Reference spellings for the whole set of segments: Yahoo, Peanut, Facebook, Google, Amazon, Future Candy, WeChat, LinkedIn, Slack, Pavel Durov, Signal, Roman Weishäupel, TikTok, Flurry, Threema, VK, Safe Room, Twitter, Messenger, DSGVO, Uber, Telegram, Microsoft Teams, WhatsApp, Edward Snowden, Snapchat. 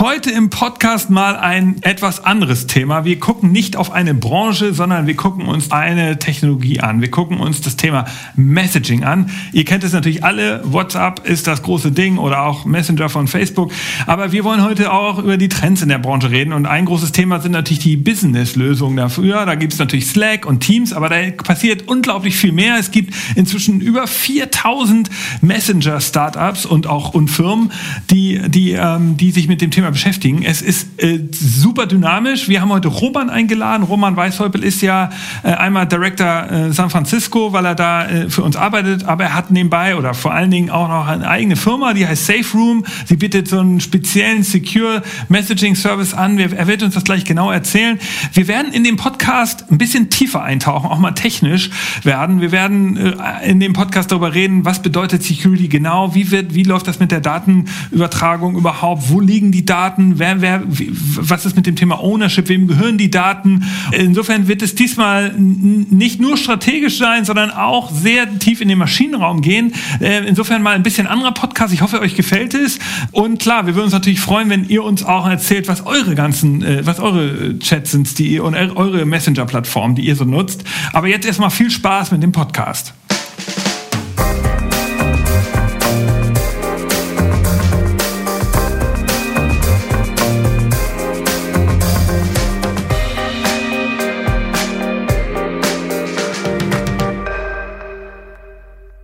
Heute im Podcast mal ein etwas anderes Thema. Wir gucken nicht auf eine Branche, sondern wir gucken uns eine Technologie an. Wir gucken uns das Thema Messaging an. Ihr kennt es natürlich alle. WhatsApp ist das große Ding oder auch Messenger von Facebook. Aber wir wollen heute auch über die Trends in der Branche reden. Und ein großes Thema sind natürlich die Business-Lösungen dafür. Da gibt es natürlich Slack und Teams, aber da passiert unglaublich viel mehr. Es gibt inzwischen über 4000 Messenger-Startups und Firmen, die sich mit dem Thema beschäftigen. Es ist super dynamisch. Wir haben heute Roman eingeladen. Roman Weishäupel ist ja einmal Director San Francisco, weil er da für uns arbeitet, aber er hat nebenbei oder vor allen Dingen auch noch eine eigene Firma, die heißt Safe Room. Sie bietet so einen speziellen Secure Messaging Service an. Er wird uns das gleich genau erzählen. Wir werden in dem Podcast ein bisschen tiefer eintauchen, auch mal technisch werden. Wir werden in dem Podcast darüber reden, was bedeutet Security genau, wie läuft das mit der Datenübertragung überhaupt, wo liegen die Daten, was ist mit dem Thema Ownership, wem gehören die Daten? Insofern wird es diesmal nicht nur strategisch sein, sondern auch sehr tief in den Maschinenraum gehen. Insofern mal ein bisschen anderer Podcast. Ich hoffe, euch gefällt es. Und klar, wir würden uns natürlich freuen, wenn ihr uns auch erzählt, was eure Chats sind, die ihr und eure Messenger-Plattformen, die ihr so nutzt. Aber jetzt erstmal viel Spaß mit dem Podcast.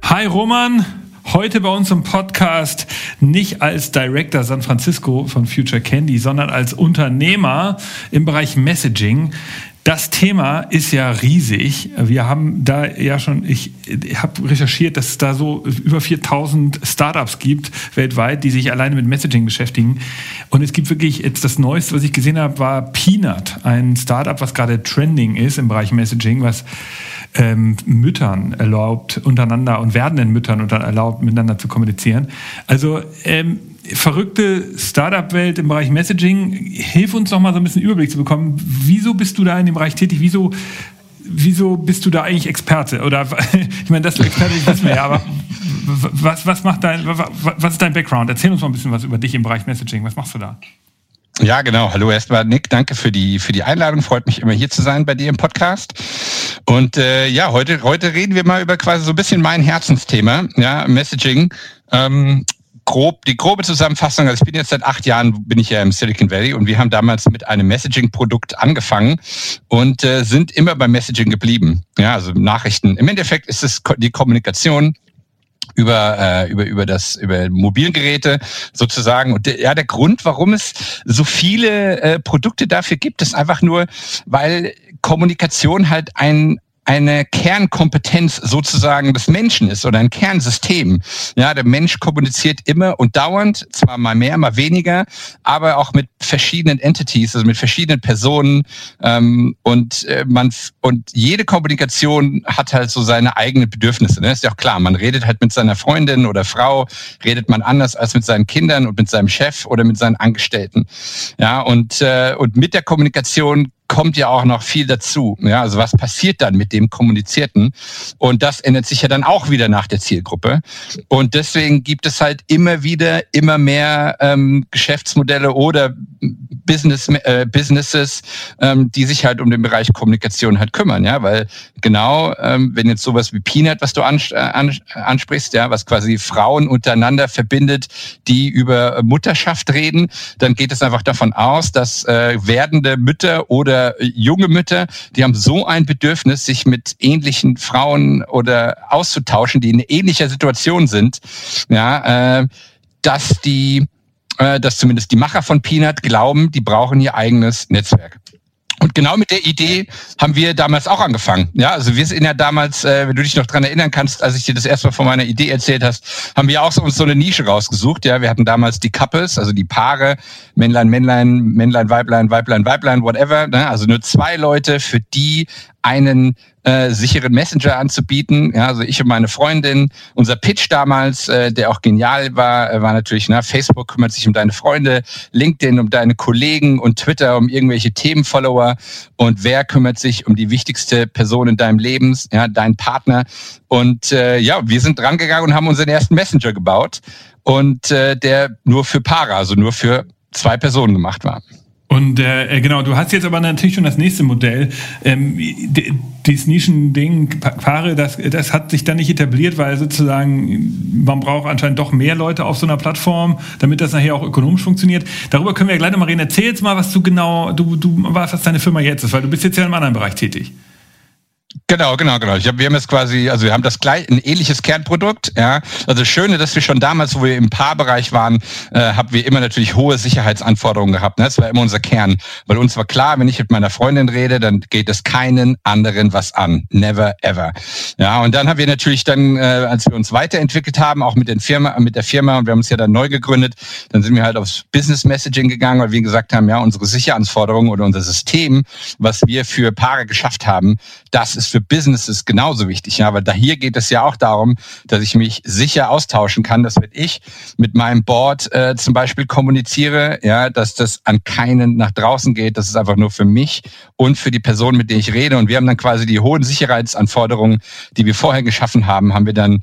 Hi Roman, heute bei uns im Podcast nicht als Director San Francisco von Future Candy, sondern als Unternehmer im Bereich Messaging. Das Thema ist ja riesig. Wir haben da ja schon, ich habe recherchiert, dass es da so über 4000 Startups gibt weltweit, die sich alleine mit Messaging beschäftigen. Und es gibt wirklich, jetzt das Neueste, was ich gesehen habe, war Peanut, ein Startup, was gerade trending ist im Bereich Messaging, was Müttern erlaubt, untereinander und werdenden Müttern erlaubt, miteinander zu kommunizieren. Also verrückte Startup-Welt im Bereich Messaging. Hilf uns noch mal so ein bisschen Überblick zu bekommen. Wieso bist du da in dem Bereich tätig? Wieso bist du da eigentlich Experte? Oder ich meine, dass du Experte bist, wissen wir ja, aber was ist dein Background? Erzähl uns mal ein bisschen was über dich im Bereich Messaging. Was machst du da? Ja, genau. Hallo erstmal, Nick. Danke für die Einladung. Freut mich immer, hier zu sein bei dir im Podcast. Und heute reden wir mal über quasi so ein bisschen mein Herzensthema, ja, Messaging. Die grobe Zusammenfassung, also ich bin jetzt seit 8 Jahren, bin ich ja im Silicon Valley und wir haben damals mit einem Messaging-Produkt angefangen und sind immer beim Messaging geblieben. Ja, also Nachrichten. Im Endeffekt ist es die Kommunikation über Mobilgeräte sozusagen. Und der Grund, warum es so viele Produkte dafür gibt, ist einfach nur, weil Kommunikation halt eine Kernkompetenz sozusagen des Menschen ist oder ein Kernsystem. Ja, der Mensch kommuniziert immer und dauernd, zwar mal mehr, mal weniger, aber auch mit verschiedenen Entities, also mit verschiedenen Personen. Und jede Kommunikation hat halt so seine eigenen Bedürfnisse. Ne? Ist ja auch klar, man redet halt mit seiner Freundin oder Frau, redet man anders als mit seinen Kindern und mit seinem Chef oder mit seinen Angestellten. Ja, und mit der Kommunikation kommt ja auch noch viel dazu. Ja, also was passiert dann mit dem Kommunizierten? Und das ändert sich ja dann auch wieder nach der Zielgruppe. Und deswegen gibt es halt immer wieder, immer mehr Geschäftsmodelle oder Businesses, die sich halt um den Bereich Kommunikation halt kümmern. Ja, weil genau, wenn jetzt sowas wie Peanut, was du ansprichst, ja, was quasi Frauen untereinander verbindet, die über Mutterschaft reden, dann geht es einfach davon aus, dass werdende Mütter oder junge Mütter, die haben so ein Bedürfnis, sich mit ähnlichen Frauen oder auszutauschen, die in ähnlicher Situation sind, ja, dass zumindest die Macher von Peanut glauben, die brauchen ihr eigenes Netzwerk. Und genau mit der Idee haben wir damals auch angefangen. Ja, also wir sind ja damals, wenn du dich noch dran erinnern kannst, als ich dir das erstmal von meiner Idee erzählt hast, haben wir auch so uns so eine Nische rausgesucht. Ja, wir hatten damals die Couples, also die Paare, Männlein, Männlein, Männlein, Weiblein, Weiblein, Weiblein, whatever. Ne? Also nur 2 Leute, für die einen sicheren Messenger anzubieten. Ja, also ich und meine Freundin. Unser Pitch damals, der auch genial war natürlich, na, Facebook kümmert sich um deine Freunde, LinkedIn um deine Kollegen und Twitter um irgendwelche Themenfollower. Und wer kümmert sich um die wichtigste Person in deinem Leben? Ja, dein Partner. Und wir sind rangegangen und haben unseren ersten Messenger gebaut. Und der nur für Paare, also nur für zwei Personen gemacht war. Und genau, du hast jetzt aber natürlich schon das nächste Modell. Dieses Nischending, Paare, das hat sich dann nicht etabliert, weil sozusagen man braucht anscheinend doch mehr Leute auf so einer Plattform, damit das nachher auch ökonomisch funktioniert. Darüber können wir ja gleich nochmal reden. Erzähl jetzt mal, was du genau, was deine Firma jetzt ist, weil du bist jetzt ja im anderen Bereich tätig. Genau. Wir haben das gleich, ein ähnliches Kernprodukt, ja. Also das Schöne, dass wir schon damals, wo wir im Paarbereich waren, haben wir immer natürlich hohe Sicherheitsanforderungen gehabt, ne? Das war immer unser Kern. Weil uns war klar, wenn ich mit meiner Freundin rede, dann geht es keinen anderen was an. Never ever. Ja, und dann haben wir natürlich dann, als wir uns weiterentwickelt haben, auch mit der Firma, und wir haben uns ja dann neu gegründet, dann sind wir halt aufs Business Messaging gegangen, weil wir gesagt haben, ja, unsere Sicherheitsanforderungen oder unser System, was wir für Paare geschafft haben, das ist für Businesses genauso wichtig, ja, weil hier geht es ja auch darum, dass ich mich sicher austauschen kann, dass wenn ich mit meinem Board zum Beispiel kommuniziere, ja, dass das an keinen nach draußen geht, das ist einfach nur für mich und für die Person, mit der ich rede, und wir haben dann quasi die hohen Sicherheitsanforderungen, die wir vorher geschaffen haben, haben wir dann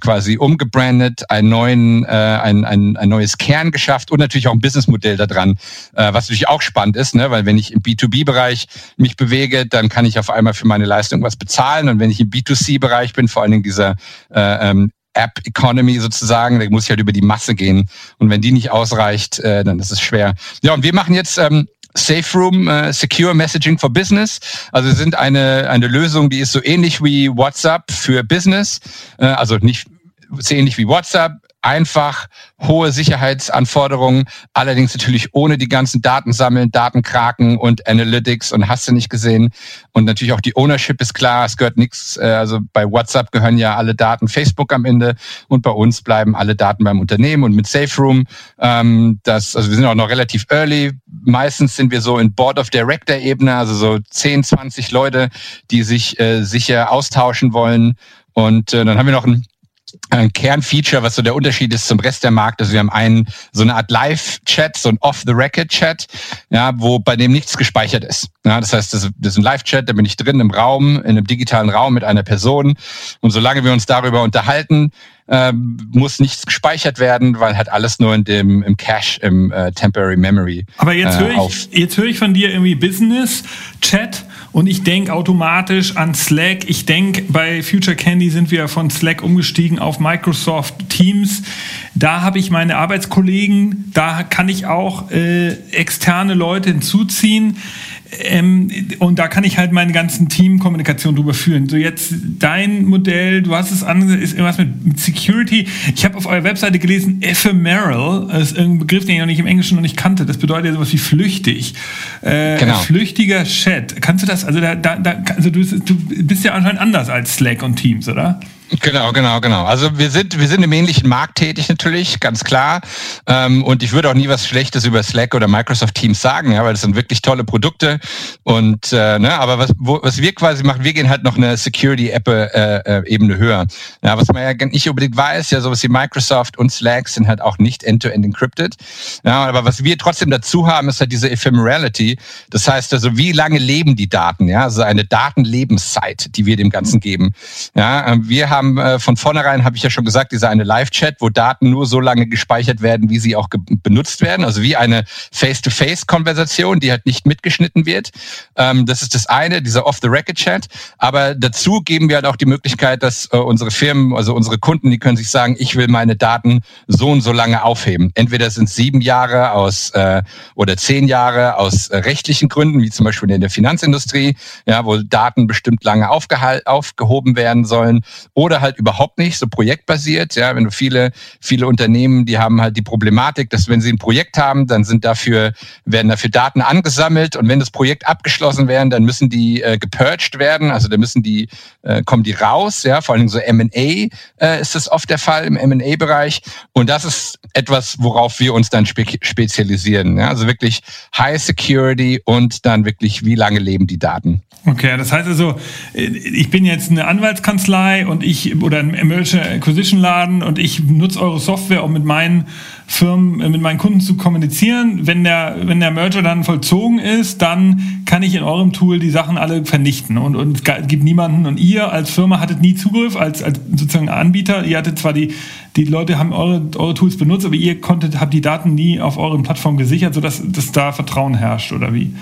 quasi umgebrandet, ein neues Kern geschafft und natürlich auch ein Businessmodell da dran, was natürlich auch spannend ist, ne, weil wenn ich im B2B-Bereich mich bewege, dann kann ich auf einmal für meine Leistung was bezahlen, und wenn ich im B2C-Bereich bin, vor allen Dingen dieser App-Economy sozusagen, da muss ich halt über die Masse gehen, und wenn die nicht ausreicht, dann ist es schwer. Ja, und wir machen jetzt Safe Room, Secure Messaging for Business. Also sind eine Lösung, die ist so ähnlich wie WhatsApp für Business, also nicht so ähnlich wie WhatsApp, einfach hohe Sicherheitsanforderungen, allerdings natürlich ohne die ganzen Daten sammeln, Datenkraken und Analytics und hast du nicht gesehen. Und natürlich auch die Ownership ist klar, es gehört nichts, also bei WhatsApp gehören ja alle Daten Facebook am Ende und bei uns bleiben alle Daten beim Unternehmen. Und mit Safe Room, also wir sind auch noch relativ early, meistens sind wir so in Board of Director Ebene, also so 10, 20 Leute, die sich sicher austauschen wollen, und dann haben wir noch ein Kernfeature, was so der Unterschied ist zum Rest der Markt, also wir haben so eine Art Live-Chat, so ein Off-the-Record-Chat, ja, wo bei dem nichts gespeichert ist. Ja, das heißt, das ist ein Live-Chat, da bin ich drin im Raum, in einem digitalen Raum mit einer Person, und solange wir uns darüber unterhalten, muss nichts gespeichert werden, weil halt alles nur im Cache, im Temporary Memory. Aber jetzt höre ich von dir irgendwie Business-Chat, und ich denke automatisch an Slack. Ich denke, bei Future Candy sind wir von Slack umgestiegen auf Microsoft Teams. Da habe ich meine Arbeitskollegen, da kann ich auch externe Leute hinzuziehen. Und da kann ich halt meine ganzen Teamkommunikation drüber führen. So, jetzt dein Modell, du hast es angesehen, ist irgendwas mit Security. Ich habe auf eurer Webseite gelesen, ephemeral, das ist irgendein Begriff, den ich noch nicht im Englischen noch nicht kannte. Das bedeutet ja sowas wie flüchtig. Genau. Flüchtiger Chat. Kannst du das, also du bist ja anscheinend anders als Slack und Teams, oder? Genau. Also wir sind im ähnlichen Markt tätig natürlich, ganz klar. Und ich würde auch nie was Schlechtes über Slack oder Microsoft Teams sagen, ja, weil das sind wirklich tolle Produkte. Und aber was wir quasi machen, wir gehen halt noch eine Security-Ebene höher. Ja, was man ja nicht unbedingt weiß, ja, sowas wie Microsoft und Slack sind halt auch nicht end-to-end encrypted. Ja, aber was wir trotzdem dazu haben, ist halt diese Ephemerality. Das heißt also, wie lange leben die Daten? Ja, also eine Datenlebenszeit, die wir dem Ganzen geben. Ja, wir haben von vornherein, habe ich ja schon gesagt, dieser eine Live-Chat, wo Daten nur so lange gespeichert werden, wie sie auch benutzt werden. Also wie eine Face-to-Face-Konversation, die halt nicht mitgeschnitten wird. Das ist das eine, dieser Off-the-Record-Chat. Aber dazu geben wir halt auch die Möglichkeit, dass unsere Firmen, also unsere Kunden, die können sich sagen, ich will meine Daten so und so lange aufheben. Entweder sind es 7 Jahre oder 10 Jahre aus rechtlichen Gründen, wie zum Beispiel in der Finanzindustrie, ja, wo Daten bestimmt lange aufgehoben werden sollen. Oder halt überhaupt nicht, so projektbasiert. Ja, wenn du viele Unternehmen, die haben halt die Problematik, dass wenn sie ein Projekt haben, dann werden dafür Daten angesammelt, und wenn das Projekt abgeschlossen werden, dann müssen die gepurged werden. Also dann kommen die raus. Ja, vor allem so M&A ist das oft der Fall im M&A-Bereich. Und das ist etwas, worauf wir uns dann spezialisieren. Ja, also wirklich High Security und dann wirklich, wie lange leben die Daten? Okay, das heißt also, ich bin jetzt eine Anwaltskanzlei oder ein Merger Acquisition Laden, und ich nutze eure Software, um mit meinen Firmen, mit meinen Kunden zu kommunizieren. Wenn der Merger dann vollzogen ist, dann kann ich in eurem Tool die Sachen alle vernichten und gibt niemanden. Und ihr als Firma hattet nie Zugriff, als sozusagen Anbieter. Ihr hattet zwar die Leute haben eure Tools benutzt, aber ihr habt die Daten nie auf euren Plattformen gesichert, sodass da Vertrauen herrscht, oder wie?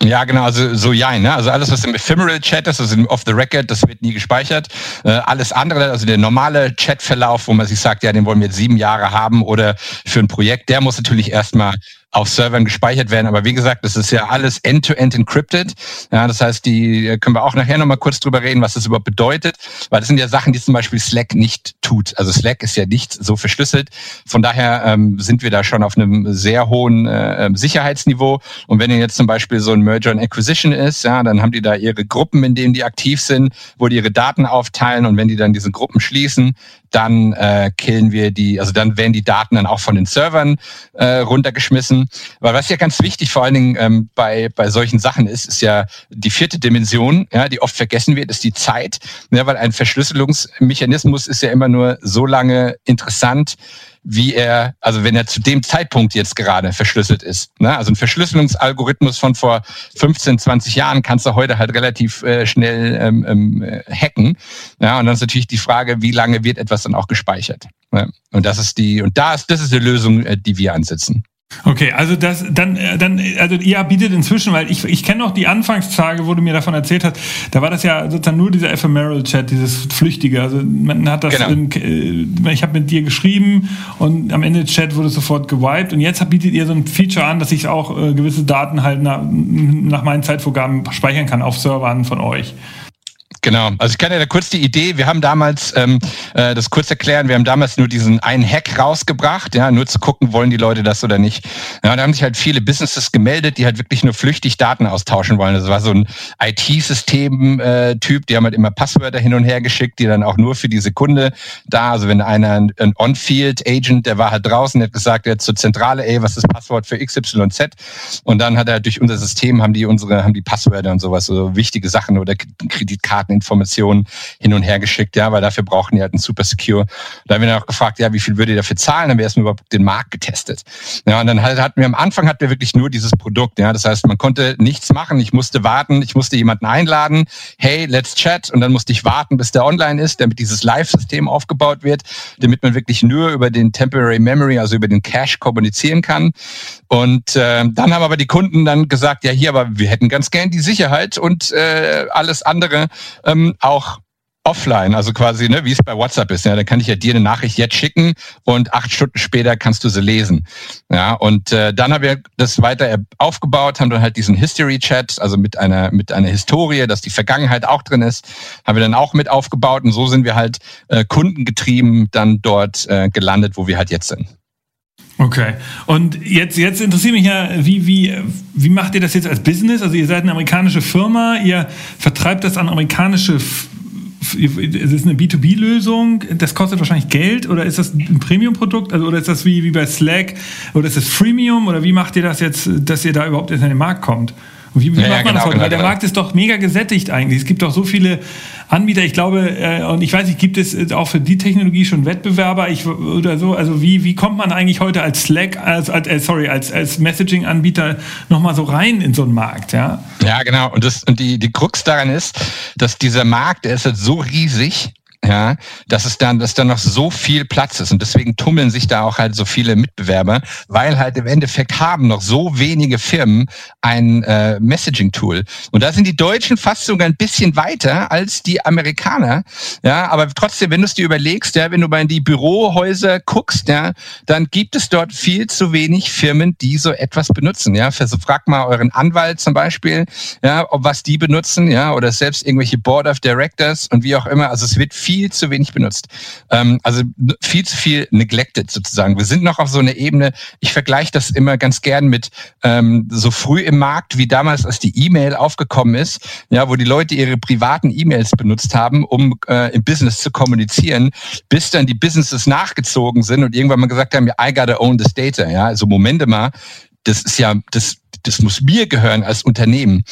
Ja, genau, also so jein, ne? Also alles, was im Ephemeral Chat ist, also im Off-the-Record, das wird nie gespeichert. Alles andere, also der normale Chatverlauf, wo man sich sagt, ja, den wollen wir jetzt 7 Jahre haben oder für ein Projekt, der muss natürlich erstmal auf Servern gespeichert werden. Aber wie gesagt, das ist ja alles end-to-end encrypted. Ja, das heißt, die können wir auch nachher nochmal kurz drüber reden, was das überhaupt bedeutet. Weil das sind ja Sachen, die zum Beispiel Slack nicht tut. Also Slack ist ja nicht so verschlüsselt. Von daher sind wir da schon auf einem sehr hohen Sicherheitsniveau. Und wenn jetzt zum Beispiel so ein Merger and Acquisition ist, ja, dann haben die da ihre Gruppen, in denen die aktiv sind, wo die ihre Daten aufteilen. Und wenn die dann diese Gruppen schließen, dann killen wir die, also dann werden die Daten dann auch von den Servern runtergeschmissen. Weil was ja ganz wichtig vor allen Dingen bei solchen Sachen ist ja die 4. Dimension, ja, die oft vergessen wird, ist die Zeit. Ja, weil ein Verschlüsselungsmechanismus ist ja immer nur so lange interessant, wie er, also wenn er zu dem Zeitpunkt jetzt gerade verschlüsselt ist. Ne? Also ein Verschlüsselungsalgorithmus von vor 15, 20 Jahren kannst du heute halt relativ schnell hacken. Ja? Und dann ist natürlich die Frage, wie lange wird etwas dann auch gespeichert? Ne? Und das ist die Lösung, die wir ansetzen. Okay, also dann ihr bietet inzwischen, weil ich kenne noch die Anfangstage, wo du mir davon erzählt hast, da war das ja sozusagen nur dieser Ephemeral Chat, dieses Flüchtige, also man hat das, genau. Ich habe mit dir geschrieben und am Ende des Chat wurde sofort gewiped und jetzt bietet ihr so ein Feature an, dass ich auch gewisse Daten halt nach meinen Zeitvorgaben speichern kann auf Servern von euch. Genau, also ich kann ja da kurz die Idee, wir haben damals, das kurz erklären, wir haben damals nur diesen einen Hack rausgebracht, ja, nur zu gucken, wollen die Leute das oder nicht. Ja, und da haben sich halt viele Businesses gemeldet, die halt wirklich nur flüchtig Daten austauschen wollen. Das war so ein IT-System-Typ, die haben halt immer Passwörter hin und her geschickt, die dann auch nur für die Sekunde da, also wenn einer ein On-Field-Agent, der war halt draußen, der hat gesagt, der hat zur Zentrale, ey, was ist das Passwort für XYZ? Und dann hat er durch unser System, haben die Passwörter und sowas, so wichtige Sachen oder Kreditkarten, Informationen hin und her geschickt, ja, weil dafür brauchen die halt einen Super Secure. Da haben wir dann auch gefragt, ja, wie viel würdet ihr dafür zahlen? Dann haben wir erstmal überhaupt den Markt getestet. Ja, und dann hatten wir am Anfang wirklich nur dieses Produkt, ja, das heißt, man konnte nichts machen, ich musste warten, ich musste jemanden einladen, hey, let's chat, und dann musste ich warten, bis der online ist, damit dieses Live-System aufgebaut wird, damit man wirklich nur über den Temporary Memory, also über den Cache kommunizieren kann. Und dann haben aber die Kunden dann gesagt, ja, hier, aber wir hätten ganz gern die Sicherheit und alles andere auch offline, also quasi, ne, wie es bei WhatsApp ist. Ja, dann kann ich ja dir eine Nachricht jetzt schicken und 8 Stunden später kannst du sie lesen. Ja, und dann haben wir das weiter aufgebaut, haben dann halt diesen History-Chat, also mit einer Historie, dass die Vergangenheit auch drin ist, haben wir dann auch mit aufgebaut und so sind wir halt kundengetrieben dann dort gelandet, wo wir halt jetzt sind. Okay. Und jetzt interessiert mich ja, wie macht ihr das jetzt als Business? Also ihr seid eine amerikanische Firma, ihr vertreibt das an amerikanische, es ist eine B2B-Lösung, das kostet wahrscheinlich Geld, oder ist das ein Premium-Produkt? Also, oder ist das wie bei Slack, oder ist das Freemium, oder wie macht ihr das jetzt, dass ihr da überhaupt erst in den Markt kommt? Und wie macht man das heute? Weil der Markt ist doch mega gesättigt eigentlich. Es gibt doch so viele Anbieter. Ich glaube, und ich weiß nicht, gibt es auch für die Technologie schon Wettbewerber oder so? Also wie kommt man eigentlich heute als Slack, als Messaging-Anbieter nochmal so rein in so einen Markt? Ja, ja, genau. Und die Krux daran ist, dass dieser Markt, der ist jetzt so riesig, ja, dass dann noch so viel Platz ist. Und deswegen tummeln sich da auch halt so viele Mitbewerber, weil halt im Endeffekt haben noch so wenige Firmen ein Messaging-Tool. Und da sind die Deutschen fast sogar ein bisschen weiter als die Amerikaner. Ja, aber trotzdem, wenn du es dir überlegst, ja, wenn du mal in die Bürohäuser guckst, ja, dann gibt es dort viel zu wenig Firmen, die so etwas benutzen. Ja, frag mal euren Anwalt zum Beispiel, ja, ob was die benutzen, ja, oder selbst irgendwelche Board of Directors und wie auch immer. Also es wird viel zu wenig benutzt. Also viel zu viel neglected sozusagen. Wir sind noch auf so einer Ebene, ich vergleiche das immer ganz gern mit so früh im Markt, wie damals, als die E-Mail aufgekommen ist, ja, wo die Leute ihre privaten E-Mails benutzt haben, um im Business zu kommunizieren, bis dann die Businesses nachgezogen sind und irgendwann mal gesagt haben, I gotta own this data. Ja, also Moment mal, das ist ja, das das muss mir gehören als Unternehmen.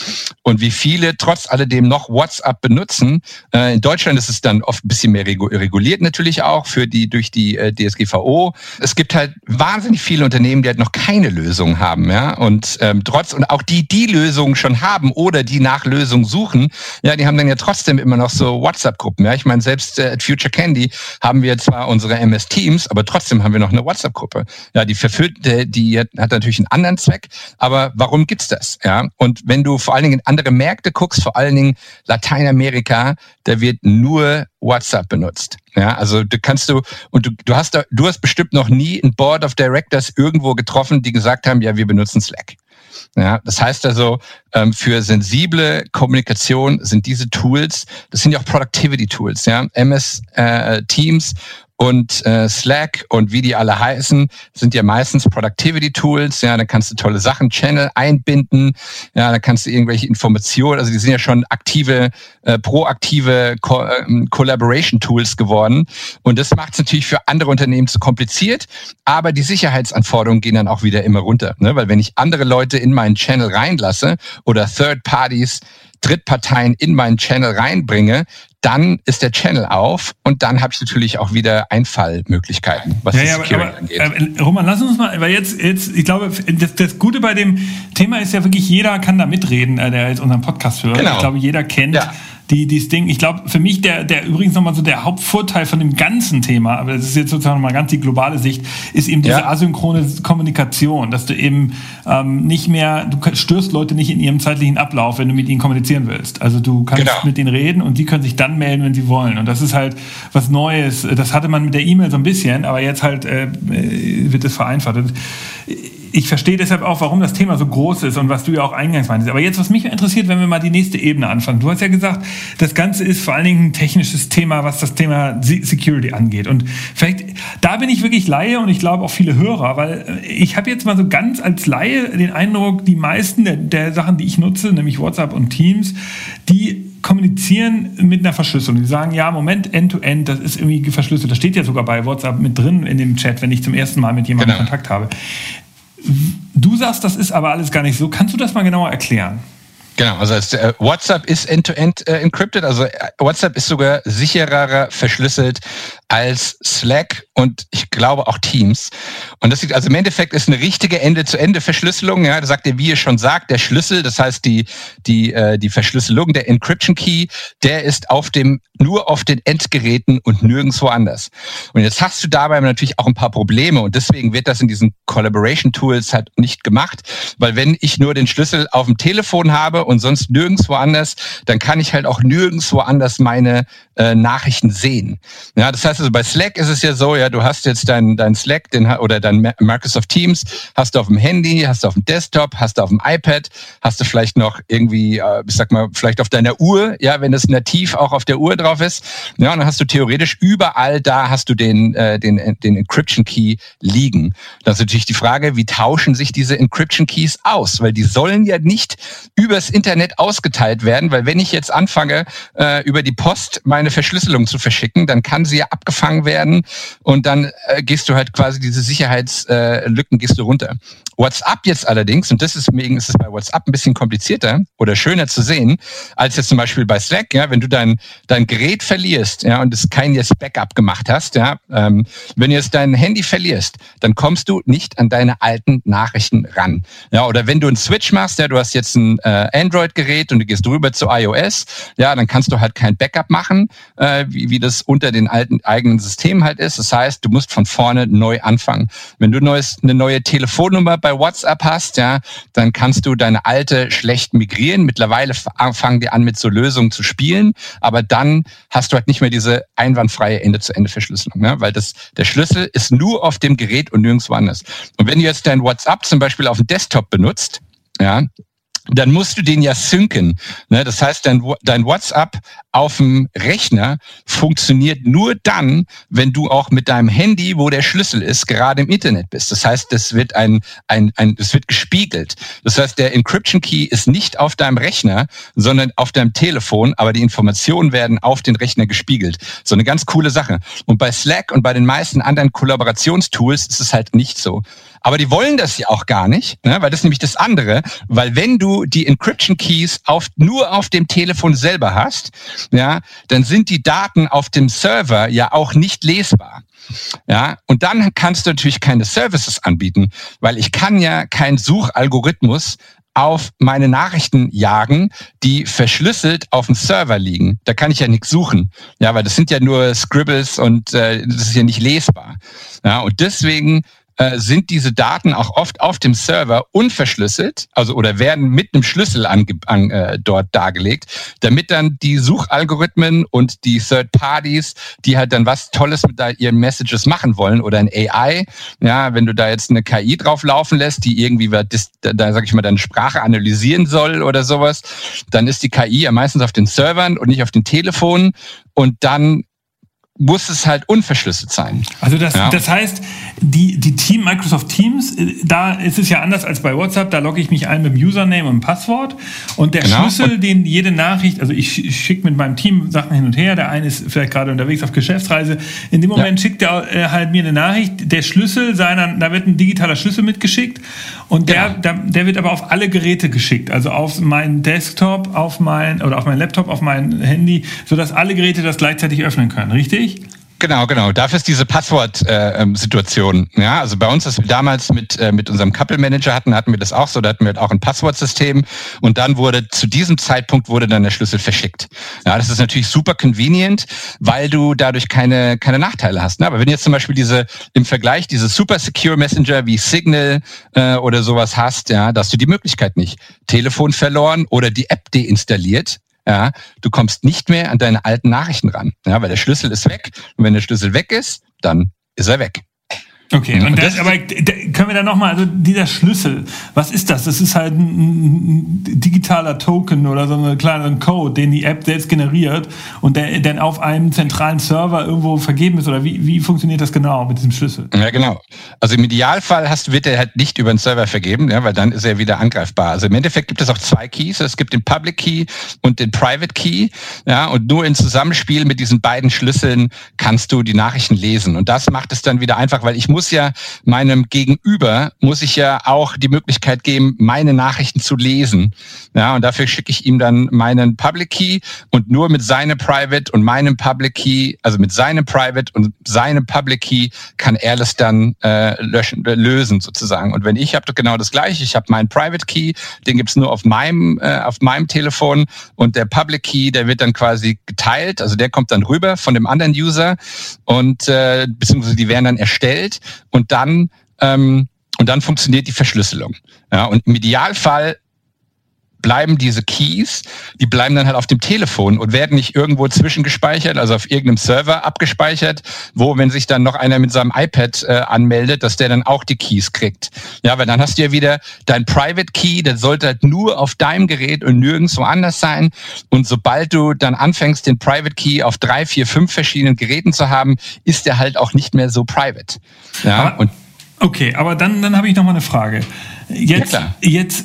Und wie viele trotz alledem noch WhatsApp benutzen. In Deutschland ist es dann oft ein bisschen mehr reguliert natürlich auch durch die DSGVO. Es gibt halt wahnsinnig viele Unternehmen, die halt noch keine Lösung haben, ja. Und auch die Lösung schon haben oder die nach Lösung suchen, ja, die haben dann ja trotzdem immer noch so WhatsApp-Gruppen, ja. Ich meine, selbst at Future Candy haben wir zwar unsere MS Teams, aber trotzdem haben wir noch eine WhatsApp-Gruppe. Ja, die hat natürlich einen anderen Zweck, aber warum gibt's das, ja? Und wenn du vor allen Dingen in andere Märkte guckst, vor allen Dingen Lateinamerika, da wird nur WhatsApp benutzt. Ja, also du hast bestimmt noch nie ein Board of Directors irgendwo getroffen, die gesagt haben, ja, wir benutzen Slack. Ja, das heißt also, für sensible Kommunikation sind diese Tools, das sind ja auch Productivity Tools, ja, MS Teams und Slack und wie die alle heißen, sind ja meistens Productivity Tools, ja, da kannst du tolle Sachen, Channel einbinden, ja, da kannst du irgendwelche Informationen, also die sind ja schon proaktive Collaboration Tools geworden und das macht es natürlich für andere Unternehmen zu kompliziert, aber die Sicherheitsanforderungen gehen dann auch wieder immer runter, ne? Weil wenn ich andere Leute in meinen Channel reinlasse oder Drittparteien in meinen Channel reinbringe, dann ist der Channel auf und dann habe ich natürlich auch wieder Einfallmöglichkeiten, was die Security angeht. Aber, Roman, lass uns mal, weil jetzt ich glaube, das Gute bei dem Thema ist ja wirklich, jeder kann da mitreden, der jetzt unseren Podcast hört. Genau. Ich glaube, jeder kennt dieses Ding. Ich glaube, für mich der übrigens nochmal so der Hauptvorteil von dem ganzen Thema, aber das ist jetzt sozusagen mal ganz die globale Sicht, ist eben diese asynchrone Kommunikation, dass du eben nicht mehr, du störst Leute nicht in ihrem zeitlichen Ablauf, wenn du mit ihnen kommunizieren willst. Also du kannst mit denen reden und die können sich dann melden, wenn sie wollen. Und das ist halt was Neues. Das hatte man mit der E-Mail so ein bisschen, aber jetzt halt wird es vereinfacht. Und ich verstehe deshalb auch, warum das Thema so groß ist und was du ja auch eingangs meintest. Aber jetzt, was mich interessiert, wenn wir mal die nächste Ebene anfangen. Du hast ja gesagt, das Ganze ist vor allen Dingen ein technisches Thema, was das Thema Security angeht. Und vielleicht, da bin ich wirklich Laie und ich glaube auch viele Hörer, weil ich habe jetzt mal so ganz als Laie den Eindruck, die meisten der Sachen, die ich nutze, nämlich WhatsApp und Teams, die kommunizieren mit einer Verschlüsselung. Die sagen, ja, Moment, End-to-End, das ist irgendwie verschlüsselt. Das steht ja sogar bei WhatsApp mit drin in dem Chat, wenn ich zum ersten Mal mit jemandem Kontakt habe. Du sagst, das ist aber alles gar nicht so. Kannst du das mal genauer erklären? Genau, also WhatsApp ist end-to-end encrypted, also WhatsApp ist sogar sicherer verschlüsselt als Slack und ich glaube auch Teams. Und das liegt, also im Endeffekt ist eine richtige Ende-zu-Ende-Verschlüsselung, ja, das sagt ihr, wie ihr schon sagt, der Schlüssel, das heißt die Verschlüsselung, der Encryption-Key, der ist nur auf den Endgeräten und nirgendwo anders. Und jetzt hast du dabei natürlich auch ein paar Probleme und deswegen wird das in diesen Collaboration-Tools halt nicht gemacht, weil wenn ich nur den Schlüssel auf dem Telefon habe und sonst nirgendwo anders, dann kann ich halt auch nirgendwo anders meine Nachrichten sehen. Ja, das heißt also, bei Slack ist es ja so, ja, du hast jetzt dein Slack oder dein Microsoft Teams, hast du auf dem Handy, hast du auf dem Desktop, hast du auf dem iPad, hast du vielleicht noch irgendwie, ich sag mal, vielleicht auf deiner Uhr, ja, wenn das nativ auch auf der Uhr drauf ist, ja, und dann hast du theoretisch überall da hast du den Encryption Key liegen. Das ist natürlich die Frage, wie tauschen sich diese Encryption Keys aus, weil die sollen ja nicht übers Internet ausgeteilt werden, weil wenn ich jetzt anfange, über die Post meine Verschlüsselung zu verschicken, dann kann sie ja abgefangen werden und dann gehst du halt quasi diese Sicherheitslücken gehst du runter. WhatsApp jetzt allerdings, und deswegen ist es bei WhatsApp ein bisschen komplizierter oder schöner zu sehen, als jetzt zum Beispiel bei Slack, ja, wenn du dein Gerät verlierst, ja, und es kein jetzt Backup gemacht hast, ja, wenn du jetzt dein Handy verlierst, dann kommst du nicht an deine alten Nachrichten ran. Ja, oder wenn du einen Switch machst, ja, du hast jetzt ein Android-Gerät und du gehst rüber zu iOS, ja, dann kannst du halt kein Backup machen, wie das unter den alten eigenen Systemen halt ist. Das heißt, du musst von vorne neu anfangen. Wenn du eine neue Telefonnummer bei WhatsApp hast, ja, dann kannst du deine alte schlecht migrieren. Mittlerweile fangen die an, mit so Lösungen zu spielen, aber dann hast du halt nicht mehr diese einwandfreie Ende-zu-Ende-Verschlüsselung, ne? Weil der Schlüssel ist nur auf dem Gerät und nirgendwo anders. Und wenn du jetzt dein WhatsApp zum Beispiel auf dem Desktop benutzt, ja, dann musst du den ja synken. Das heißt, dein WhatsApp auf dem Rechner funktioniert nur dann, wenn du auch mit deinem Handy, wo der Schlüssel ist, gerade im Internet bist. Das heißt, das wird das wird gespiegelt. Das heißt, der Encryption Key ist nicht auf deinem Rechner, sondern auf deinem Telefon, aber die Informationen werden auf den Rechner gespiegelt. So eine ganz coole Sache. Und bei Slack und bei den meisten anderen Kollaborationstools ist es halt nicht so. Aber die wollen das ja auch gar nicht, ne? Weil das ist nämlich das andere. Weil wenn du die Encryption Keys nur auf dem Telefon selber hast, ja, dann sind die Daten auf dem Server ja auch nicht lesbar. Ja, und dann kannst du natürlich keine Services anbieten, weil ich kann ja keinen Suchalgorithmus auf meine Nachrichten jagen, die verschlüsselt auf dem Server liegen. Da kann ich ja nichts suchen. Ja, weil das sind ja nur Scribbles und das ist ja nicht lesbar. Ja, und deswegen sind diese Daten auch oft auf dem Server unverschlüsselt, also oder werden mit einem Schlüssel dort dargelegt, damit dann die Suchalgorithmen und die Third Parties, die halt dann was Tolles mit ihren Messages machen wollen oder ein AI, ja, wenn du da jetzt eine KI drauf laufen lässt, die irgendwie da sag ich mal deine Sprache analysieren soll oder sowas, dann ist die KI ja meistens auf den Servern und nicht auf den Telefonen und dann muss es halt unverschlüsselt sein. Also das heißt, die Microsoft Teams, da ist es ja anders als bei WhatsApp, da logge ich mich ein mit dem Username und dem Passwort und der Schlüssel, den jede Nachricht, also ich schicke mit meinem Team Sachen hin und her, der eine ist vielleicht gerade unterwegs auf Geschäftsreise, in dem Moment schickt er halt mir eine Nachricht, der Schlüssel seiner, da wird ein digitaler Schlüssel mitgeschickt und der wird aber auf alle Geräte geschickt, also auf meinen Desktop, auf meinen Laptop, auf mein Handy, sodass alle Geräte das gleichzeitig öffnen können, richtig? Genau. Dafür ist diese Passwort-Situation. Ja, also bei uns, als wir damals mit unserem Couple-Manager hatten wir das auch so. Da hatten wir auch ein Passwortsystem. Und dann zu diesem Zeitpunkt wurde dann der Schlüssel verschickt. Ja, das ist natürlich super convenient, weil du dadurch keine Nachteile hast. Ne? Aber wenn du jetzt zum Beispiel im Vergleich diese super secure Messenger wie Signal oder sowas hast, ja, da hast du die Möglichkeit nicht. Telefon verloren oder die App deinstalliert. Ja, du kommst nicht mehr an deine alten Nachrichten ran, ja, weil der Schlüssel ist weg. Und wenn der Schlüssel weg ist, dann ist er weg. Okay, und können wir da nochmal, also dieser Schlüssel, was ist das? Das ist halt ein digitaler Token oder so ein kleiner Code, den die App selbst generiert und der dann auf einem zentralen Server irgendwo vergeben ist, oder wie funktioniert das genau mit diesem Schlüssel? Ja, genau. Also im Idealfall wird der halt nicht über den Server vergeben, ja, weil dann ist er wieder angreifbar. Also im Endeffekt gibt es auch zwei Keys, es gibt den Public Key und den Private Key, ja, und nur im Zusammenspiel mit diesen beiden Schlüsseln kannst du die Nachrichten lesen und das macht es dann wieder einfach, weil meinem Gegenüber muss ich ja auch die Möglichkeit geben, meine Nachrichten zu lesen. Ja, und dafür schicke ich ihm dann meinen Public Key und nur mit seinem Private und meinem Public Key, also mit seinem Private und seinem Public Key kann er das dann lösen sozusagen. Und ich habe doch genau das Gleiche. Ich habe meinen Private Key, den gibt's nur auf meinem Telefon und der Public Key, der wird dann quasi geteilt, also der kommt dann rüber von dem anderen User und beziehungsweise die werden dann erstellt. Und dann funktioniert die Verschlüsselung. Ja, und im Idealfall bleiben diese Keys, die bleiben dann halt auf dem Telefon und werden nicht irgendwo zwischengespeichert, also auf irgendeinem Server abgespeichert, wo, wenn sich dann noch einer mit seinem iPad anmeldet, dass der dann auch die Keys kriegt. Ja, weil dann hast du ja wieder dein Private Key, der sollte halt nur auf deinem Gerät und nirgendwo anders sein. Und sobald du dann anfängst, den Private Key auf 3, 4, 5 verschiedenen Geräten zu haben, ist der halt auch nicht mehr so private. Ja, aber dann habe ich nochmal eine Frage.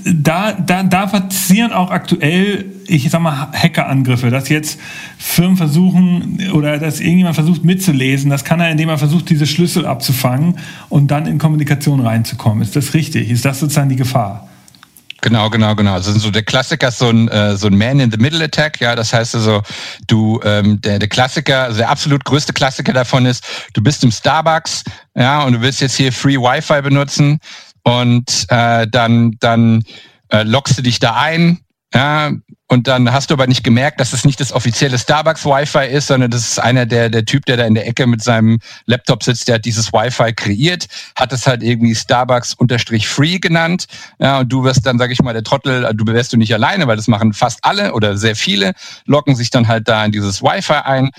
Da passieren auch aktuell, ich sag mal, Hackerangriffe, dass jetzt Firmen versuchen oder dass irgendjemand versucht mitzulesen, das kann er, indem er versucht, diese Schlüssel abzufangen und dann in Kommunikation reinzukommen. Ist das richtig? Ist das sozusagen die Gefahr? Genau. Also so der Klassiker ist so ein Man-in-the-Middle-Attack. Ja, das heißt also, der Klassiker, also der absolut größte Klassiker davon ist, du bist im Starbucks, ja, und du willst jetzt hier Free Wi-Fi benutzen und dann loggst du dich da ein, ja. Und dann hast du aber nicht gemerkt, dass es nicht das offizielle Starbucks-Wi-Fi ist, sondern das ist einer, der Typ, der da in der Ecke mit seinem Laptop sitzt, der hat dieses Wi-Fi kreiert, hat es halt irgendwie Starbucks-Free genannt. Ja, und du wirst dann, sag ich mal, der Trottel, du wärst du nicht alleine, weil das machen fast alle oder sehr viele, locken sich dann halt da in dieses Wi-Fi ein.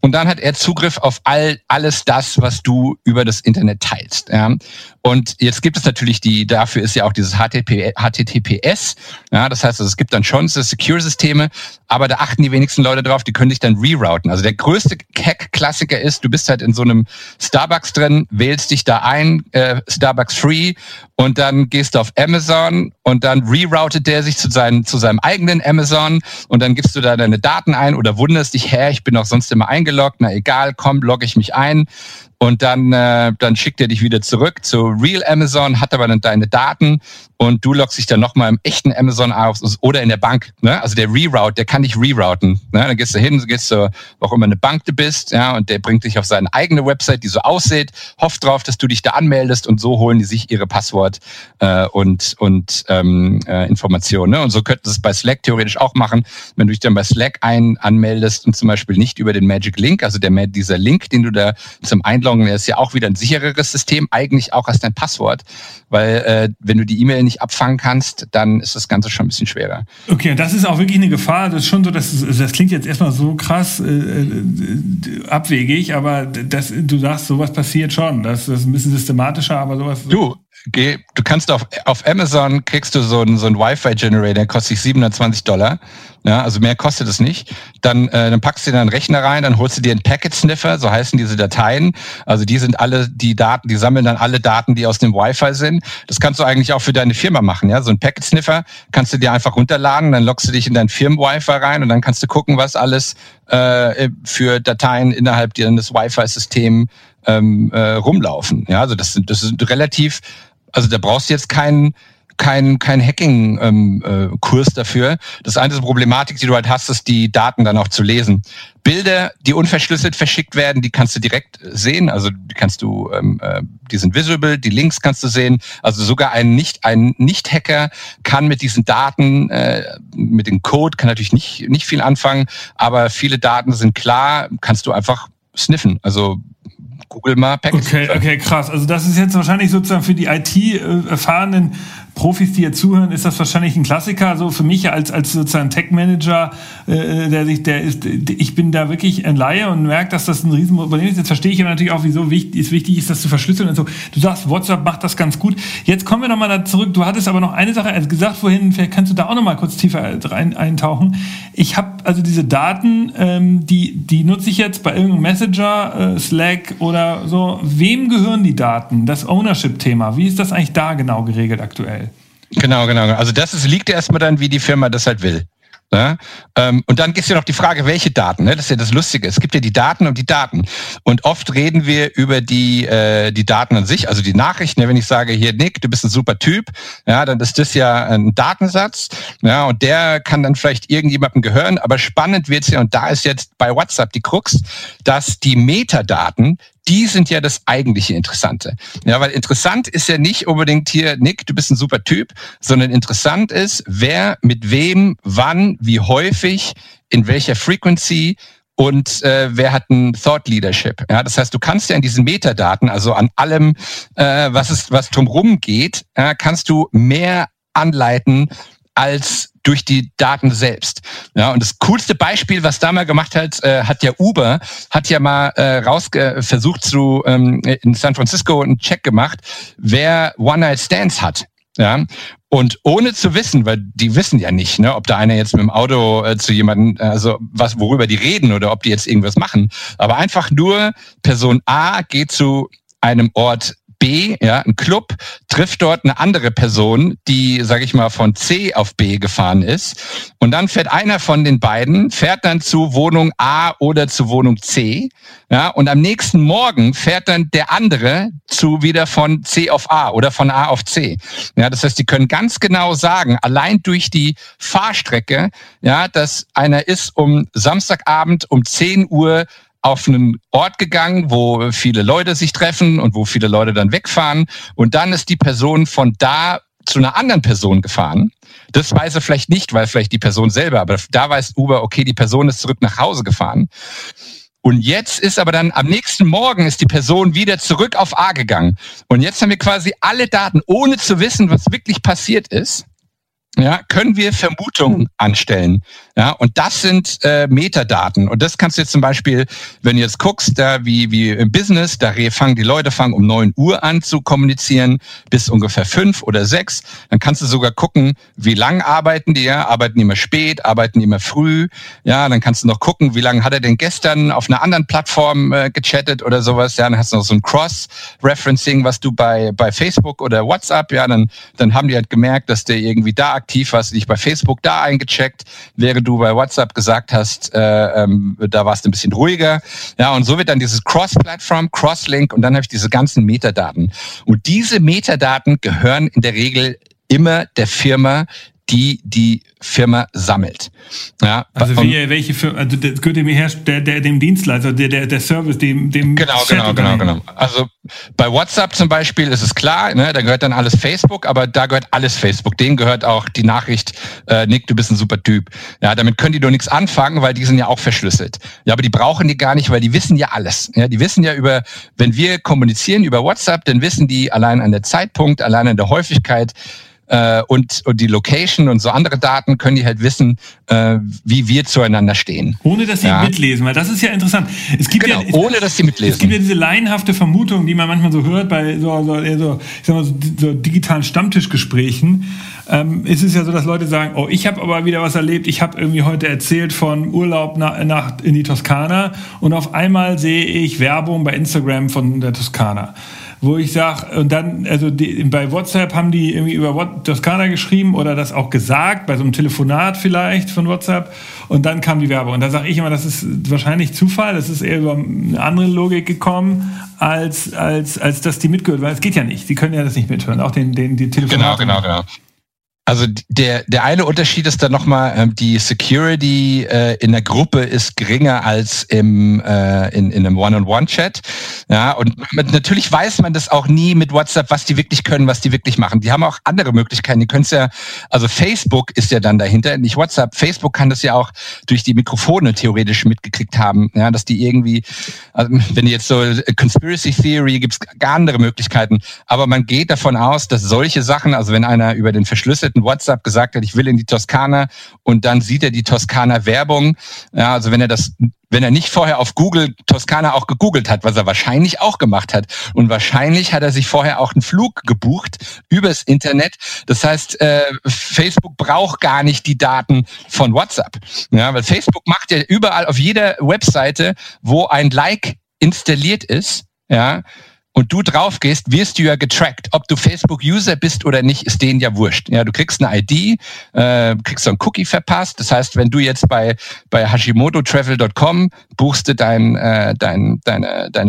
Und dann hat er Zugriff auf alles das, was du über das Internet teilst. Ja. Und jetzt gibt es natürlich dafür ist ja auch dieses HTTPS. Ja, das heißt, also, es gibt dann schon Secure-Systeme, aber da achten die wenigsten Leute drauf, die können dich dann rerouten. Also der größte Hack-Klassiker ist, du bist halt in so einem Starbucks drin, wählst dich da ein, Starbucks Free, und dann gehst du auf Amazon und dann reroutet der sich zu seinem eigenen Amazon und dann gibst du da deine Daten ein oder wunderst dich, ich bin auch sonst immer eingeloggt, na egal, komm, logge ich mich ein. und dann schickt er dich wieder zurück zu Real Amazon, hat aber dann deine Daten und du loggst dich dann nochmal im echten Amazon aus oder in der Bank. Ne? Also der Reroute, der kann dich rerouten. Ne? Dann gehst du hin, gehst du, wo auch immer eine Bank du bist, ja, und der bringt dich auf seine eigene Website, die so aussieht, hofft drauf, dass du dich da anmeldest und so holen die sich ihre Passwort und Informationen. Ne? Und so könnten sie es bei Slack theoretisch auch machen, wenn du dich dann bei Slack anmeldest und zum Beispiel nicht über den Magic Link, also dieser Link, den du da zum Einloggen, der ist ja auch wieder ein sichereres System, eigentlich auch als dein Passwort, weil wenn du die E-Mail nicht abfangen kannst, dann ist das Ganze schon ein bisschen schwerer. Okay, und das ist auch wirklich eine Gefahr, das ist schon so, das klingt jetzt erstmal so krass abwegig, aber das, du sagst, sowas passiert schon, das ist ein bisschen systematischer, aber sowas... Du kannst auf Amazon kriegst du so einen Wi-Fi-Generator, der kostet dich $720. Ja, also mehr kostet es nicht. Dann packst du dir einen Rechner rein, dann holst du dir einen Packet-Sniffer, so heißen diese Dateien. Also die sind alle die Daten, die sammeln dann alle Daten, die aus dem Wi-Fi sind. Das kannst du eigentlich auch für deine Firma machen. Ja, so einen Packet-Sniffer kannst du dir einfach runterladen, dann loggst du dich in deinen Firmen-Wi-Fi rein und dann kannst du gucken, was alles für Dateien innerhalb deines Wi-Fi-Systems rumlaufen. Ja, also das sind relativ, also da brauchst du jetzt kein Hacking-Kurs dafür. Das einzige Problematik, die du halt hast, ist, die Daten dann auch zu lesen. Bilder, die unverschlüsselt verschickt werden, die kannst du direkt sehen. Also die sind visible, die Links kannst du sehen. Also sogar ein Nicht-Hacker kann mit diesen Daten, mit dem Code, kann natürlich nicht viel anfangen, aber viele Daten sind klar, kannst du einfach sniffen. Also Google mal Packets. Okay, krass. Also das ist jetzt wahrscheinlich sozusagen für die IT-erfahrenen Profis, die hier zuhören, ist das wahrscheinlich ein Klassiker. Also für mich als sozusagen Tech-Manager, ich bin da wirklich ein Laie und merke, dass das ein Riesenproblem ist. Jetzt verstehe ich aber natürlich auch, wieso wichtig ist, das zu verschlüsseln und so. Du sagst, WhatsApp macht das ganz gut. Jetzt kommen wir nochmal da zurück. Du hattest aber noch eine Sache gesagt vorhin, vielleicht kannst du da auch nochmal kurz tiefer eintauchen. Ich habe also diese Daten, die nutze ich jetzt bei irgendeinem Messenger, Slack oder so. Wem gehören die Daten? Das Ownership-Thema. Wie ist das eigentlich da genau geregelt aktuell? Genau. Also das liegt erstmal dann, wie die Firma das halt will. Ne? Und dann ist ja noch die Frage, welche Daten, ne? Das ist ja das Lustige. Es gibt ja die Daten und die Daten. Und oft reden wir über die Daten an sich, also die Nachrichten. Wenn ich sage, hier Nick, du bist ein super Typ, ja, dann ist das ja ein Datensatz, ja, und der kann dann vielleicht irgendjemandem gehören. Aber spannend wird's ja, und da ist jetzt bei WhatsApp die Krux, dass die Metadaten, die sind ja das eigentliche Interessante. Ja, weil interessant ist ja nicht unbedingt hier, Nick, du bist ein super Typ, sondern interessant ist, wer, mit wem, wann, wie häufig, in welcher Frequency und wer hat ein Thought Leadership. Ja, das heißt, du kannst ja in diesen Metadaten, also an allem, was drumherum geht, kannst du mehr anleiten als durch die Daten selbst. Ja, und das coolste Beispiel, was da mal gemacht hat ja Uber versucht in San Francisco einen Check gemacht, wer One-Night-Stands hat. Ja, und ohne zu wissen, weil die wissen ja nicht, ne, ob da einer jetzt mit dem Auto zu jemandem, also was, worüber die reden oder ob die jetzt irgendwas machen. Aber einfach nur Person A geht zu einem Ort B, ja, ein Club, trifft dort eine andere Person, die, sage ich mal, von C auf B gefahren ist. Und dann fährt einer von den beiden, fährt dann zu Wohnung A oder zu Wohnung C. Ja, und am nächsten Morgen fährt dann der andere wieder von C auf A oder von A auf C. Ja, das heißt, die können ganz genau sagen, allein durch die Fahrstrecke, ja, dass einer ist um Samstagabend um 10 Uhr auf einen Ort gegangen, wo viele Leute sich treffen und wo viele Leute dann wegfahren. Und dann ist die Person von da zu einer anderen Person gefahren. Das weiß er vielleicht nicht, weil vielleicht die Person selber, aber da weiß Uber, okay, die Person ist zurück nach Hause gefahren. Und jetzt ist aber dann am nächsten Morgen ist die Person wieder zurück auf A gegangen. Und jetzt haben wir quasi alle Daten, ohne zu wissen, was wirklich passiert ist. Ja, können wir Vermutungen anstellen. Ja, und das sind Metadaten. Und das kannst du jetzt zum Beispiel, wenn du jetzt guckst, da wie im Business, da fangen die Leute um 9 Uhr an zu kommunizieren, bis ungefähr 5 oder 6. Dann kannst du sogar gucken, wie lang arbeiten die, ja? Arbeiten die immer spät, arbeiten die immer früh. Ja, dann kannst du noch gucken, wie lange hat er denn gestern auf einer anderen Plattform gechattet oder sowas. Ja, dann hast du noch so ein Cross-Referencing, was du bei Facebook oder WhatsApp, ja, dann haben die halt gemerkt, dass der irgendwie da aktiv warst, dich bei Facebook da eingecheckt, während du bei WhatsApp gesagt hast, da warst du ein bisschen ruhiger. Ja, und so wird dann dieses Cross-Platform, Cross-Link und dann habe ich diese ganzen Metadaten. Und diese Metadaten gehören in der Regel immer der Firma, die Firma sammelt. Ja, also welche Firma, also das gehört dem Hersteller, dem Dienstleister, der Service, dem Genau. Also bei WhatsApp zum Beispiel ist es klar, ne, da gehört dann alles Facebook, aber da gehört alles Facebook. Denen gehört auch die Nachricht, Nick, du bist ein super Typ. Ja, damit können die doch nichts anfangen, weil die sind ja auch verschlüsselt. Ja, aber die brauchen die gar nicht, weil die wissen ja alles. Ja, die wissen ja über, wenn wir kommunizieren über WhatsApp, dann wissen die allein an der Zeitpunkt, allein an der Häufigkeit, und die Location und so andere Daten können die halt wissen, wie wir zueinander stehen. Ohne, dass sie mitlesen, weil das ist ja interessant. Es gibt ohne, dass sie mitlesen. Es gibt ja diese laienhafte Vermutung, die man manchmal so hört bei so digitalen Stammtischgesprächen. Es ist ja so, dass Leute sagen, oh, ich habe aber wieder was erlebt, ich habe irgendwie heute erzählt von Urlaub in die Toskana und auf einmal sehe ich Werbung bei Instagram von der Toskana. Wo ich sage, und dann, also bei WhatsApp haben die irgendwie über Toskana geschrieben oder das auch gesagt, bei so einem Telefonat vielleicht von WhatsApp und dann kam die Werbung. Und da sage ich immer, das ist wahrscheinlich Zufall, das ist eher über eine andere Logik gekommen, als dass die mitgehört, weil es geht ja nicht, die können ja das nicht mithören, auch die Telefonate. Genau. Also der eine Unterschied ist dann nochmal, die Security in der Gruppe ist geringer als in einem One-on-One-Chat. Ja, und natürlich weiß man das auch nie mit WhatsApp, was die wirklich können, was die wirklich machen. Die haben auch andere Möglichkeiten. Die können es ja, also Facebook ist ja dann dahinter, nicht WhatsApp. Facebook kann das ja auch durch die Mikrofone theoretisch mitgekriegt haben, ja, dass die irgendwie, also wenn jetzt so Conspiracy Theory, gibt's gar andere Möglichkeiten. Aber man geht davon aus, dass solche Sachen, also wenn einer über den verschlüsselten WhatsApp gesagt hat, ich will in die Toskana und dann sieht er die Toskana-Werbung. Ja, also wenn er nicht vorher auf Google Toskana auch gegoogelt hat, was er wahrscheinlich auch gemacht hat. Und wahrscheinlich hat er sich vorher auch einen Flug gebucht übers Internet. Das heißt, Facebook braucht gar nicht die Daten von WhatsApp. Ja, weil Facebook macht ja überall auf jeder Webseite, wo ein Like installiert ist, ja, und du drauf gehst, wirst du ja getrackt. Ob du Facebook-User bist oder nicht, ist denen ja wurscht. Ja, du kriegst eine ID, kriegst so einen Cookie verpasst. Das heißt, wenn du jetzt bei hashimototravel.com buchst du deine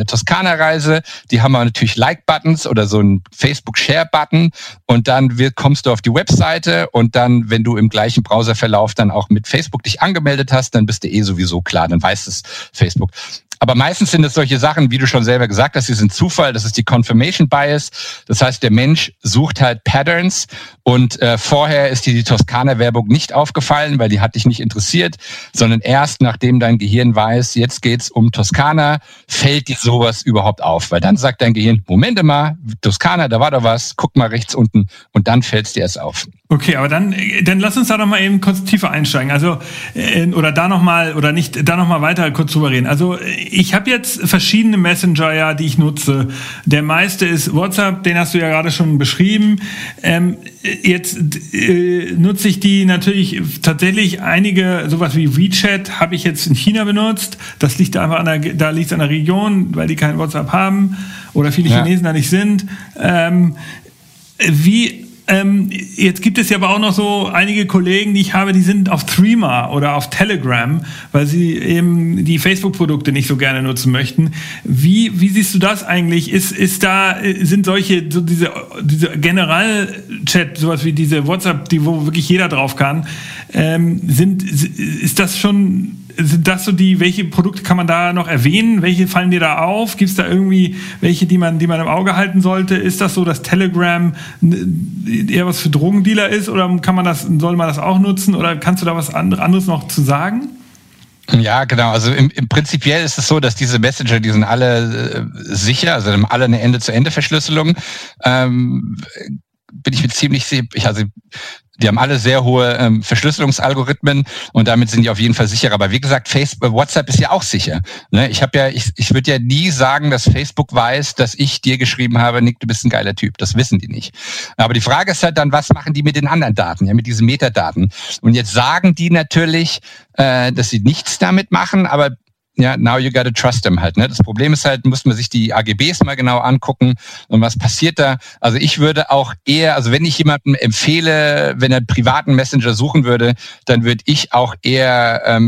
Toskana-Reise, die haben auch natürlich Like-Buttons oder so einen Facebook-Share-Button und dann kommst du auf die Webseite und dann, wenn du im gleichen Browserverlauf dann auch mit Facebook dich angemeldet hast, dann bist du eh sowieso klar, dann weiß es Facebook. Aber meistens sind es solche Sachen, wie du schon selber gesagt hast, die sind Zufall, das ist die Confirmation Bias. Das heißt, der Mensch sucht halt Patterns und vorher ist dir die Toskana-Werbung nicht aufgefallen, weil die hat dich nicht interessiert, sondern erst nachdem dein Gehirn weiß, jetzt geht's um Toskana, fällt dir sowas überhaupt auf. Weil dann sagt dein Gehirn, Moment mal, Toskana, da war doch was, guck mal rechts unten und dann fällt's dir erst auf. Okay, aber dann lass uns da nochmal eben kurz tiefer einsteigen. Also, da nochmal weiter kurz drüber reden. Also, ich habe jetzt verschiedene Messenger, ja, die ich nutze. Der meiste ist WhatsApp, den hast du ja gerade schon beschrieben. Jetzt nutze ich die natürlich tatsächlich einige, sowas wie WeChat habe ich jetzt in China benutzt. Das liegt einfach da liegt's an der Region, weil die kein WhatsApp haben oder viele Chinesen da nicht sind. Jetzt gibt es ja aber auch noch so einige Kollegen, die ich habe, die sind auf Threema oder auf Telegram, weil sie eben die Facebook-Produkte nicht so gerne nutzen möchten. Wie siehst du das eigentlich? Sind solche, so diese General-Chat, sowas wie diese WhatsApp, wo wirklich jeder drauf kann, welche Produkte kann man da noch erwähnen? Welche fallen dir da auf? Gibt es da irgendwie welche, die man im Auge halten sollte? Ist das so, dass Telegram eher was für Drogendealer ist oder soll man das auch nutzen? Oder kannst du da was anderes noch zu sagen? Ja, genau. Also im prinzipiell ist es so, dass diese Messenger, die sind alle sicher, also haben alle eine Ende-zu-Ende-Verschlüsselung. Bin ich mir ziemlich sicher. Die haben alle sehr hohe Verschlüsselungsalgorithmen und damit sind die auf jeden Fall sicherer. Aber wie gesagt, WhatsApp ist ja auch sicher. Ne? Ich würde ja nie sagen, dass Facebook weiß, dass ich dir geschrieben habe, Nick, du bist ein geiler Typ. Das wissen die nicht. Aber die Frage ist halt dann, was machen die mit den anderen Daten, ja, mit diesen Metadaten? Und jetzt sagen die natürlich, dass sie nichts damit machen, aber ja, now you gotta trust them halt. Ne? Das Problem ist halt, muss man sich die AGBs mal genau angucken und was passiert da. Also ich würde auch eher, also wenn ich jemandem empfehle, wenn er einen privaten Messenger suchen würde, dann würde ich auch eher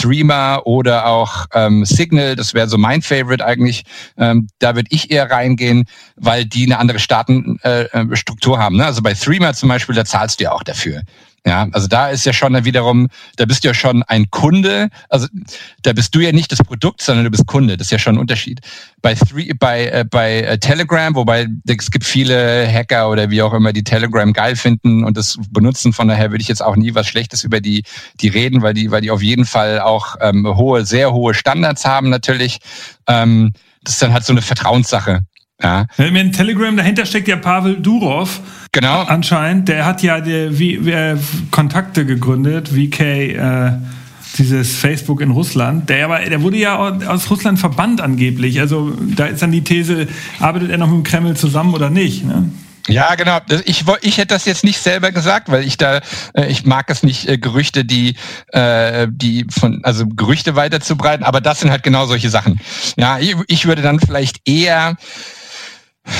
Threema oder auch Signal, das wäre so mein Favorite eigentlich, da würde ich eher reingehen, weil die eine andere Staatenstruktur haben. Ne? Also bei Threema zum Beispiel, da zahlst du ja auch dafür. Ja, also da ist ja schon wiederum, da bist du ja schon ein Kunde, also da bist du ja nicht das Produkt, sondern du bist Kunde, das ist ja schon ein Unterschied. Bei Telegram, wobei es gibt viele Hacker oder wie auch immer, die Telegram geil finden und das benutzen, von daher würde ich jetzt auch nie was Schlechtes über die reden, weil die auf jeden Fall auch sehr hohe Standards haben natürlich. Das ist dann halt so eine Vertrauenssache. Ja. Wenn Telegram dahinter steckt, ja Pavel Durov. Genau. Anscheinend, der hat ja Kontakte gegründet, VK, dieses Facebook in Russland. Der wurde ja aus Russland verbannt angeblich. Also da ist dann die These, arbeitet er noch mit dem Kreml zusammen oder nicht, ne? Ja, genau. Ich hätte das jetzt nicht selber gesagt, weil ich mag es nicht, Gerüchte, die Gerüchte weiterzubreiten, aber das sind halt genau solche Sachen. Ja, ich würde dann vielleicht eher,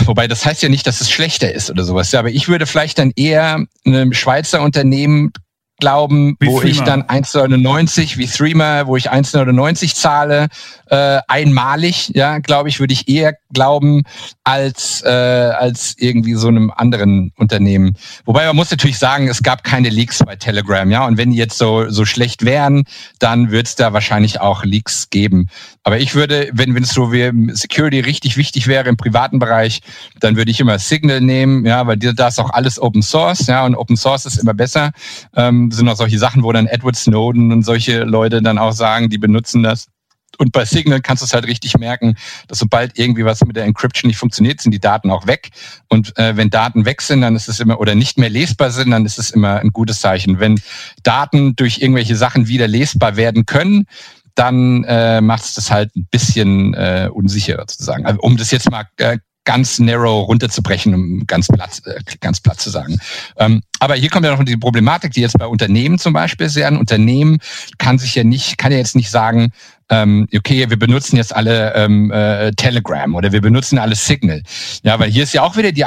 wobei das heißt ja nicht, dass es schlechter ist oder sowas, aber ich würde vielleicht dann eher einem Schweizer Unternehmen glauben, wo ich dann 1,99 wie Threema, wo ich 1,99 zahle, einmalig, ja, glaube ich, würde ich eher glauben als irgendwie so einem anderen Unternehmen. Wobei man muss natürlich sagen, es gab keine Leaks bei Telegram, ja, und wenn die jetzt so schlecht wären, dann wird es da wahrscheinlich auch Leaks geben. Aber ich würde, wenn es so wie Security richtig wichtig wäre im privaten Bereich, dann würde ich immer Signal nehmen, ja, weil da ist auch alles Open Source, ja, und Open Source ist immer besser. Sind auch solche Sachen, wo dann Edward Snowden und solche Leute dann auch sagen, die benutzen das. Und bei Signal kannst du es halt richtig merken, dass sobald irgendwie was mit der Encryption nicht funktioniert, sind die Daten auch weg. Und wenn Daten weg sind, dann ist es immer, oder nicht mehr lesbar sind, dann ist es immer ein gutes Zeichen. Wenn Daten durch irgendwelche Sachen wieder lesbar werden können, dann macht es das halt ein bisschen unsicherer sozusagen. Also, um das jetzt mal ganz narrow runterzubrechen, um ganz platt zu sagen. Aber hier kommt ja noch die Problematik, die jetzt bei Unternehmen zum Beispiel ist. Ein Unternehmen kann ja jetzt nicht sagen, okay, wir benutzen jetzt alle Telegram oder wir benutzen alle Signal. Ja, weil hier ist ja auch wieder die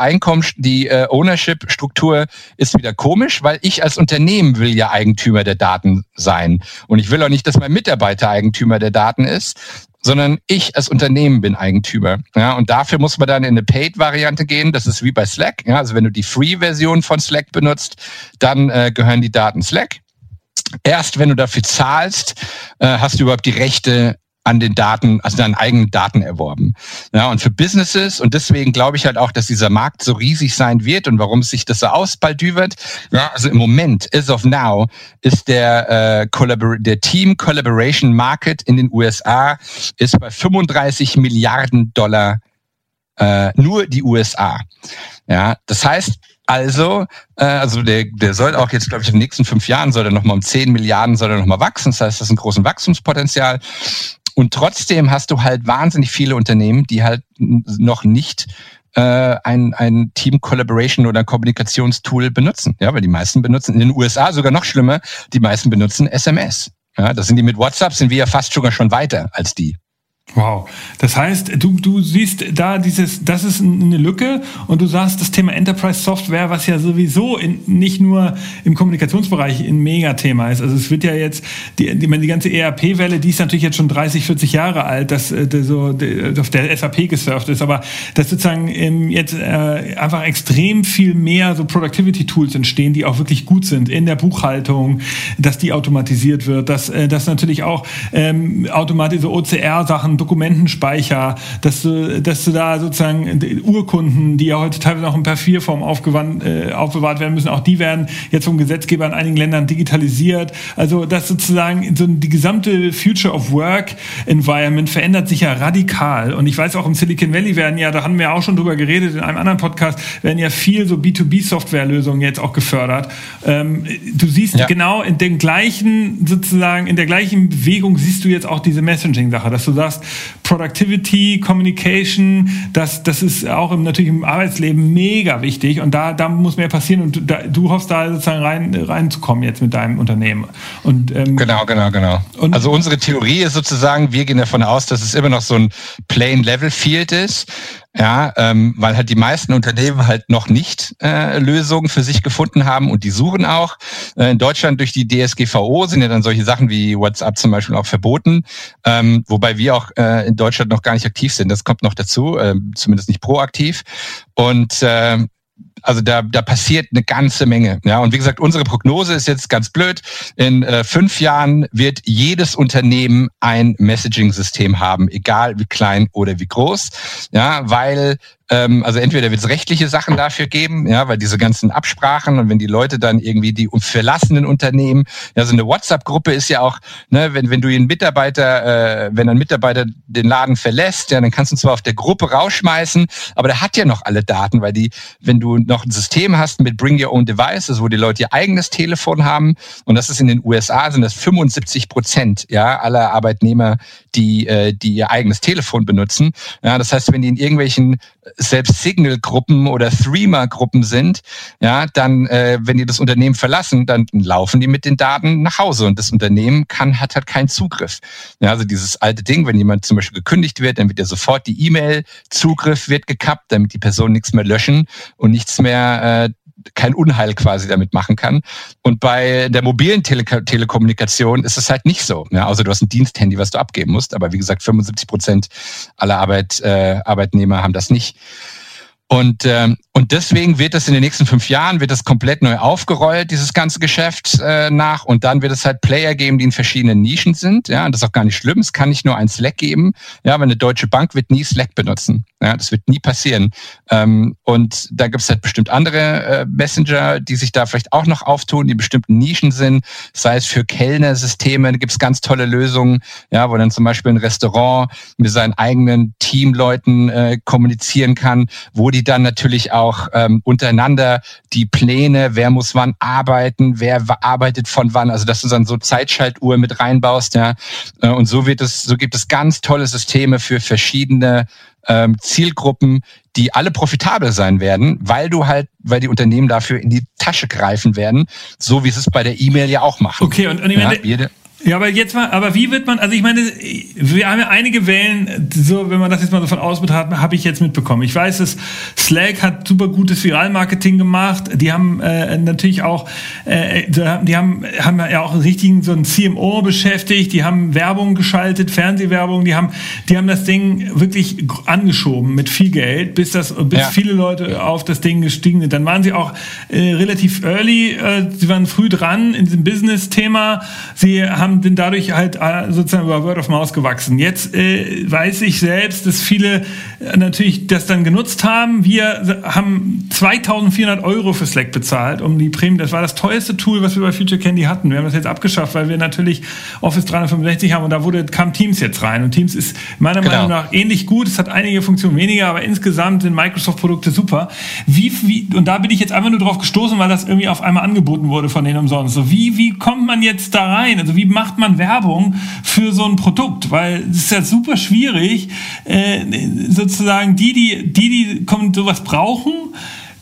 Ownership-Struktur ist wieder komisch, weil ich als Unternehmen will ja Eigentümer der Daten sein. Und ich will auch nicht, dass mein Mitarbeiter Eigentümer der Daten ist, sondern ich als Unternehmen bin Eigentümer. Ja, und dafür muss man dann in eine Paid-Variante gehen. Das ist wie bei Slack. Ja, also wenn du die Free-Version von Slack benutzt, dann gehören die Daten Slack. Erst wenn du dafür zahlst, hast du überhaupt die Rechte an den Daten, also deinen eigenen Daten erworben. Ja, und für Businesses, und deswegen glaube ich halt auch, dass dieser Markt so riesig sein wird und warum sich das so ausbaldübert. Ja, also im Moment, as of now, ist der Team Collaboration Market in den USA ist bei 35 Milliarden Dollar nur die USA. Ja, das heißt, der soll auch jetzt, glaube ich, in den nächsten 5 Jahren soll er nochmal um 10 Milliarden wachsen. Das heißt, das ist ein großes Wachstumspotenzial. Und trotzdem hast du halt wahnsinnig viele Unternehmen, die halt noch nicht ein Team-Collaboration oder Kommunikationstool benutzen. Ja, weil die meisten benutzen, in den USA sogar noch schlimmer, die meisten benutzen SMS. Ja, das sind die mit WhatsApp, sind wir ja fast sogar schon weiter als die. Wow. Das heißt, du siehst da das ist eine Lücke und du sagst, das Thema Enterprise Software, was ja sowieso nicht nur im Kommunikationsbereich ein Megathema ist. Also es wird ja jetzt, die ganze ERP-Welle, die ist natürlich jetzt schon 30, 40 Jahre alt, dass auf der SAP gesurft ist, aber dass sozusagen jetzt einfach extrem viel mehr so Productivity-Tools entstehen, die auch wirklich gut sind in der Buchhaltung, dass die automatisiert wird, dass natürlich auch automatische OCR-Sachen, Dokumentenspeicher, dass du da sozusagen Urkunden, die ja heute teilweise auch in Papierform aufbewahrt werden müssen, auch die werden jetzt vom Gesetzgeber in einigen Ländern digitalisiert. Also dass sozusagen so die gesamte Future of Work Environment verändert sich ja radikal. Und ich weiß auch im Silicon Valley da haben wir auch schon drüber geredet in einem anderen Podcast, werden ja viel so B2B-Software-Lösungen jetzt auch gefördert. Du siehst genau in der gleichen Bewegung siehst du jetzt auch diese Messaging-Sache, dass du sagst, Productivity, Communication, das ist auch natürlich im Arbeitsleben mega wichtig und da muss mehr passieren und du hoffst da sozusagen reinzukommen jetzt mit deinem Unternehmen. Und, genau. Und also unsere Theorie ist sozusagen, wir gehen davon aus, dass es immer noch so ein Plain-Level-Field ist, ja, weil halt die meisten Unternehmen halt noch nicht Lösungen für sich gefunden haben und die suchen auch. In Deutschland durch die DSGVO sind ja dann solche Sachen wie WhatsApp zum Beispiel auch verboten, wobei wir auch in Deutschland noch gar nicht aktiv sind. Das kommt noch dazu, zumindest nicht proaktiv. Und also da passiert eine ganze Menge. Ja, und wie gesagt, unsere Prognose ist jetzt ganz blöd. In 5 Jahren wird jedes Unternehmen ein Messaging-System haben, egal wie klein oder wie groß. Ja, weil also entweder wird es rechtliche Sachen dafür geben, ja, weil diese ganzen Absprachen und wenn die Leute dann irgendwie die verlassenen Unternehmen, ja, so eine WhatsApp-Gruppe ist ja auch, ne, wenn du den Mitarbeiter, wenn ein Mitarbeiter den Laden verlässt, ja, dann kannst du ihn zwar auf der Gruppe rausschmeißen, aber der hat ja noch alle Daten, weil die, wenn du noch ein System hast mit Bring Your Own Devices, wo die Leute ihr eigenes Telefon haben und das ist in den USA, sind das 75%, ja, aller Arbeitnehmer, die ihr eigenes Telefon benutzen. Ja, das heißt, wenn die in irgendwelchen selbst Signal-Gruppen oder Threema-Gruppen sind, ja, dann, wenn die das Unternehmen verlassen, dann laufen die mit den Daten nach Hause und das Unternehmen hat halt keinen Zugriff. Ja, also dieses alte Ding, wenn jemand zum Beispiel gekündigt wird, dann wird ja sofort die E-Mail-Zugriff wird gekappt, damit die Person nichts mehr löschen und nichts mehr kein Unheil quasi damit machen kann. Und bei der mobilen Telekommunikation ist es halt nicht so. Ja, außer du hast ein Diensthandy, was du abgeben musst. Aber wie gesagt, 75% aller Arbeitnehmer haben das nicht. Und deswegen wird das in den nächsten 5 Jahren wird das komplett neu aufgerollt, dieses ganze Geschäft nach. Und dann wird es halt Player geben, die in verschiedenen Nischen sind. Ja, und das ist auch gar nicht schlimm. Es kann nicht nur ein Slack geben. Ja, aber eine deutsche Bank wird nie Slack benutzen. Ja, das wird nie passieren. Und da gibt es halt bestimmt andere Messenger, die sich da vielleicht auch noch auftun, die bestimmten Nischen sind. Sei es für Kellnersysteme, da gibt es ganz tolle Lösungen, ja, wo dann zum Beispiel ein Restaurant mit seinen eigenen Teamleuten kommunizieren kann, wo die dann natürlich auch untereinander die Pläne, wer muss wann arbeiten, wer arbeitet von wann, also dass du dann so Zeitschaltuhr mit reinbaust, ja, und so gibt es ganz tolle Systeme für verschiedene Zielgruppen, die alle profitabel sein werden, weil die Unternehmen dafür in die Tasche greifen werden, so wie sie es bei der E-Mail ja auch machen. Okay, und ich meine, ja, aber jetzt mal, aber wie wird man, also ich meine, wir haben ja einige Wellen, so, wenn man das jetzt mal so von außen betrachtet, habe ich jetzt mitbekommen. Ich weiß, dass Slack hat super gutes Viral-Marketing gemacht. Die haben natürlich auch, die haben ja auch einen richtigen, so einen CMO beschäftigt. Die haben Werbung geschaltet, Fernsehwerbung. Die haben das Ding wirklich angeschoben mit viel Geld, bis viele Leute auf das Ding gestiegen sind. Dann waren sie auch relativ early, sie waren früh dran in diesem Business-Thema. Sie haben bin dadurch halt sozusagen über Word of Mouth gewachsen. Jetzt weiß ich selbst, dass viele natürlich das dann genutzt haben. Wir haben 2.400 € für Slack bezahlt, um die Prämie. Das war das teuerste Tool, was wir bei Future Candy hatten. Wir haben das jetzt abgeschafft, weil wir natürlich Office 365 haben und da kam Teams jetzt rein. Und Teams ist meiner Meinung nach ähnlich gut. Es hat einige Funktionen weniger, aber insgesamt sind Microsoft-Produkte super. Und da bin ich jetzt einfach nur drauf gestoßen, weil das irgendwie auf einmal angeboten wurde von denen umsonst. So, wie kommt man jetzt da rein? Also wie macht man Werbung für so ein Produkt? Weil es ist ja super schwierig, sozusagen die sowas brauchen,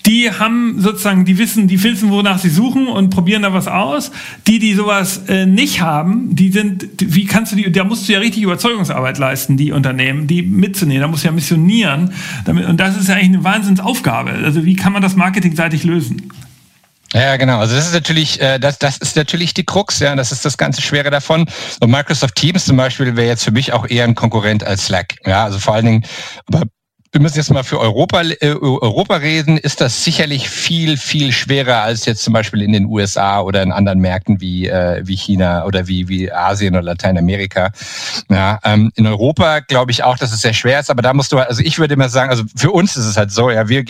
die haben sozusagen, die wissen, wonach sie suchen und probieren da was aus. Die sowas nicht haben, da musst du ja richtig Überzeugungsarbeit leisten, die Unternehmen, die mitzunehmen, da musst du ja missionieren. Und das ist ja eigentlich eine Wahnsinnsaufgabe. Also wie kann man das marketingseitig lösen? Ja, genau. Also das ist natürlich, das ist natürlich die Krux, ja. Das ist das ganze Schwere davon. Und Microsoft Teams zum Beispiel wäre jetzt für mich auch eher ein Konkurrent als Slack. Ja, also vor allen Dingen, aber wir müssen jetzt mal für Europa reden, ist das sicherlich viel, viel schwerer als jetzt zum Beispiel in den USA oder in anderen Märkten wie China oder wie Asien oder Lateinamerika. Ja, in Europa glaube ich auch, dass es sehr schwer ist, aber da musst du halt, also ich würde immer sagen, also für uns ist es halt so, ja, wir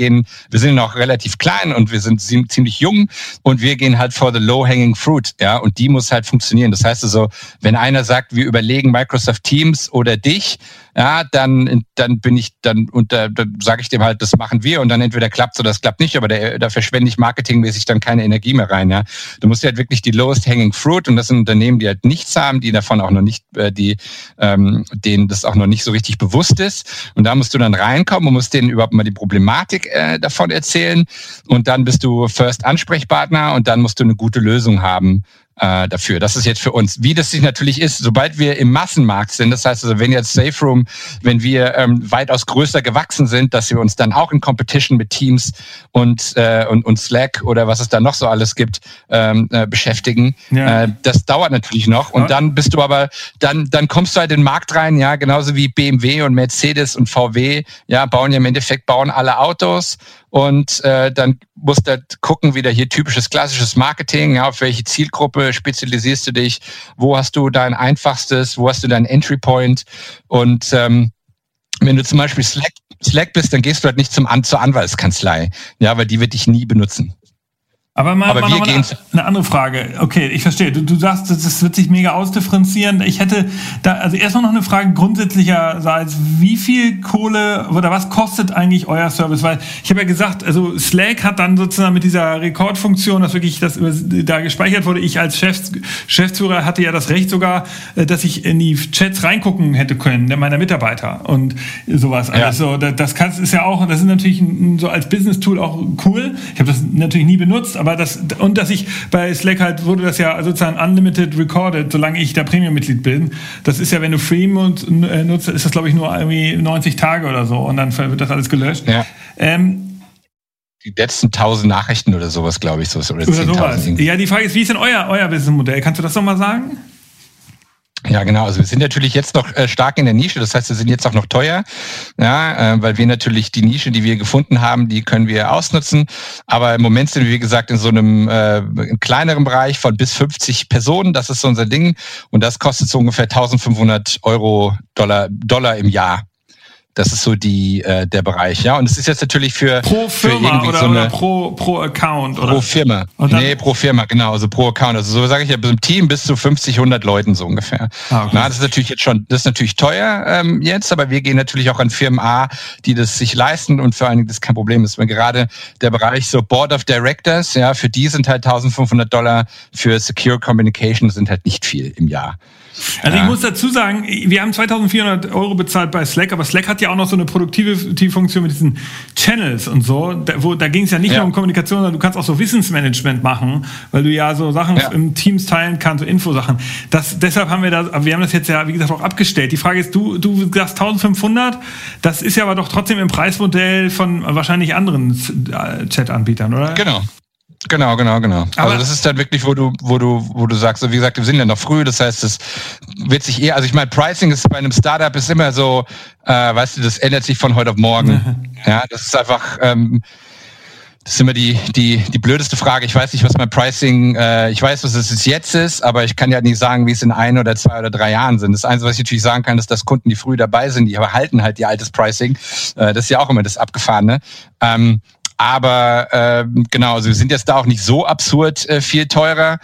sind noch relativ klein und wir sind ziemlich jung und wir gehen halt for the low-hanging fruit, ja, und die muss halt funktionieren. Das heißt also, wenn einer sagt, wir überlegen Microsoft Teams oder dich, ja, dann bin ich dann und da sage ich dem halt, das machen wir und dann entweder klappt es oder es klappt nicht, aber da verschwende ich marketingmäßig dann keine Energie mehr rein. Ja? Du musst dir halt wirklich die lowest hanging fruit, und das sind Unternehmen, die halt nichts haben, die davon auch noch nicht, denen das auch noch nicht so richtig bewusst ist, und da musst du dann reinkommen und musst denen überhaupt mal die Problematik davon erzählen, und dann bist du First Ansprechpartner und dann musst du eine gute Lösung haben dafür. Das ist jetzt für uns. Wie das sich natürlich ist, sobald wir im Massenmarkt sind, das heißt also, wenn jetzt Safe Room, wenn wir weitaus größer gewachsen sind, dass wir uns dann auch in Competition mit Teams und Slack oder was es da noch so alles gibt, beschäftigen. Ja. Das dauert natürlich noch, und dann bist du aber, dann kommst du halt in den Markt rein, ja, genauso wie BMW und Mercedes und VW, ja, bauen alle Autos. Und dann musst du halt gucken, wieder hier typisches, klassisches Marketing, ja, auf welche Zielgruppe spezialisierst du dich, wo hast du dein einfachstes, wo hast du deinen Entry Point, und wenn du zum Beispiel Slack bist, dann gehst du halt nicht zur Anwaltskanzlei, ja, weil die wird dich nie benutzen. Aber wir gehen eine andere Frage. Okay, ich verstehe. Du sagst, das wird sich mega ausdifferenzieren. Ich hätte da also erstmal noch eine Frage grundsätzlicherseits. Wie viel Kohle oder was kostet eigentlich euer Service? Weil ich habe ja gesagt, also Slack hat dann sozusagen mit dieser Rekordfunktion, dass wirklich das da gespeichert wurde. Ich als Geschäftsführer hatte ja das Recht sogar, dass ich in die Chats reingucken hätte können, meiner Mitarbeiter und sowas. Ja. Also das ist natürlich so als Business-Tool auch cool. Ich habe das natürlich nie benutzt, aber dass ich bei Slack halt wurde das ja sozusagen unlimited recorded, solange ich da Premium-Mitglied bin. Das ist ja, wenn du Free nutzt, ist das glaube ich nur irgendwie 90 Tage oder so und dann wird das alles gelöscht. Ja. Die letzten 1000 Nachrichten oder sowas, glaube ich, so oder 10.000. Ja, die Frage ist, wie ist denn euer Businessmodell? Kannst du das nochmal sagen? Ja, genau. Also wir sind natürlich jetzt noch stark in der Nische. Das heißt, wir sind jetzt auch noch teuer, ja, weil wir natürlich die Nische, die wir gefunden haben, die können wir ausnutzen. Aber im Moment sind wir, wie gesagt, in so einem kleineren Bereich von bis 50 Personen. Das ist so unser Ding. Und das kostet so ungefähr 1.500 Euro Dollar im Jahr. Das ist so der Bereich, ja. Und es ist jetzt natürlich für pro Firma für oder pro Account oder pro Firma. Nee, pro Firma, genau, also pro Account. Also so sage ich ja, im Team bis zu 50, 100 Leuten so ungefähr. Ah, okay. Na, das ist natürlich jetzt schon, das ist natürlich teuer jetzt, aber wir gehen natürlich auch an Firmen A, die das sich leisten und vor allen Dingen das kein Problem ist. Wenn gerade der Bereich so Board of Directors, ja, für die sind halt $1.500, für Secure Communication sind halt nicht viel im Jahr. Also ich muss dazu sagen, wir haben 2.400 Euro bezahlt bei Slack, aber Slack hat ja auch noch so eine produktive Funktion mit diesen Channels und so, da ging es ja nicht nur um Kommunikation, sondern du kannst auch so Wissensmanagement machen, weil du ja so Sachen im Teams teilen kannst, so Infosachen. Deshalb haben wir haben das jetzt ja, wie gesagt, auch abgestellt. Die Frage ist, du sagst 1.500, das ist ja aber doch trotzdem im Preismodell von wahrscheinlich anderen Chat-Anbietern, oder? Genau. Aber also das ist dann wirklich, wo du sagst, wie gesagt, wir sind ja noch früh, das heißt, es wird sich also ich meine, Pricing ist bei einem Startup ist immer so, weißt du, das ändert sich von heute auf morgen. Ja, das ist einfach, das ist immer die blödeste Frage. Ich weiß nicht, was mein Pricing, ich weiß, was es jetzt ist, aber ich kann ja nicht sagen, wie es in 1 oder 2 oder 3 Jahren sind. Das Einzige, was ich natürlich sagen kann, ist, dass Kunden, die früh dabei sind, die behalten halt ihr altes Pricing. Das ist ja auch immer das Abgefahrene. Aber genau, also wir sind jetzt da auch nicht so absurd viel teurer.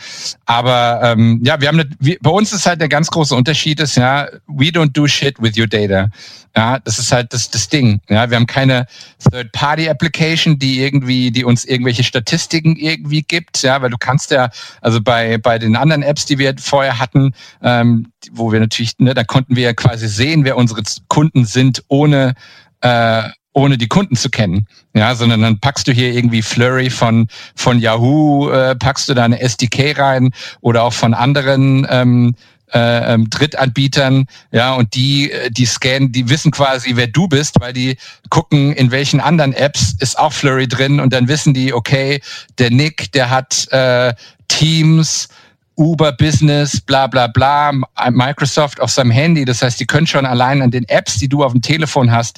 Aber ja, bei uns ist halt der ganz große Unterschied ist, ja, we don't do shit with your data. Ja, das ist halt das Ding. Ja, wir haben keine Third-Party-Application, die uns irgendwelche Statistiken irgendwie gibt. Ja, weil du kannst ja, also bei den anderen Apps, die wir vorher hatten, wo wir natürlich, ne, da konnten wir ja quasi sehen, wer unsere Kunden sind, ohne die Kunden zu kennen, ja, sondern dann packst du hier irgendwie Flurry von Yahoo, packst du da eine SDK rein oder auch von anderen Drittanbietern, ja, und die scannen, die wissen quasi, wer du bist, weil die gucken, in welchen anderen Apps ist auch Flurry drin, und dann wissen die, okay, der Nick, der hat Teams, Uber Business, bla bla bla, Microsoft auf seinem Handy, das heißt, die können schon allein an den Apps, die du auf dem Telefon hast,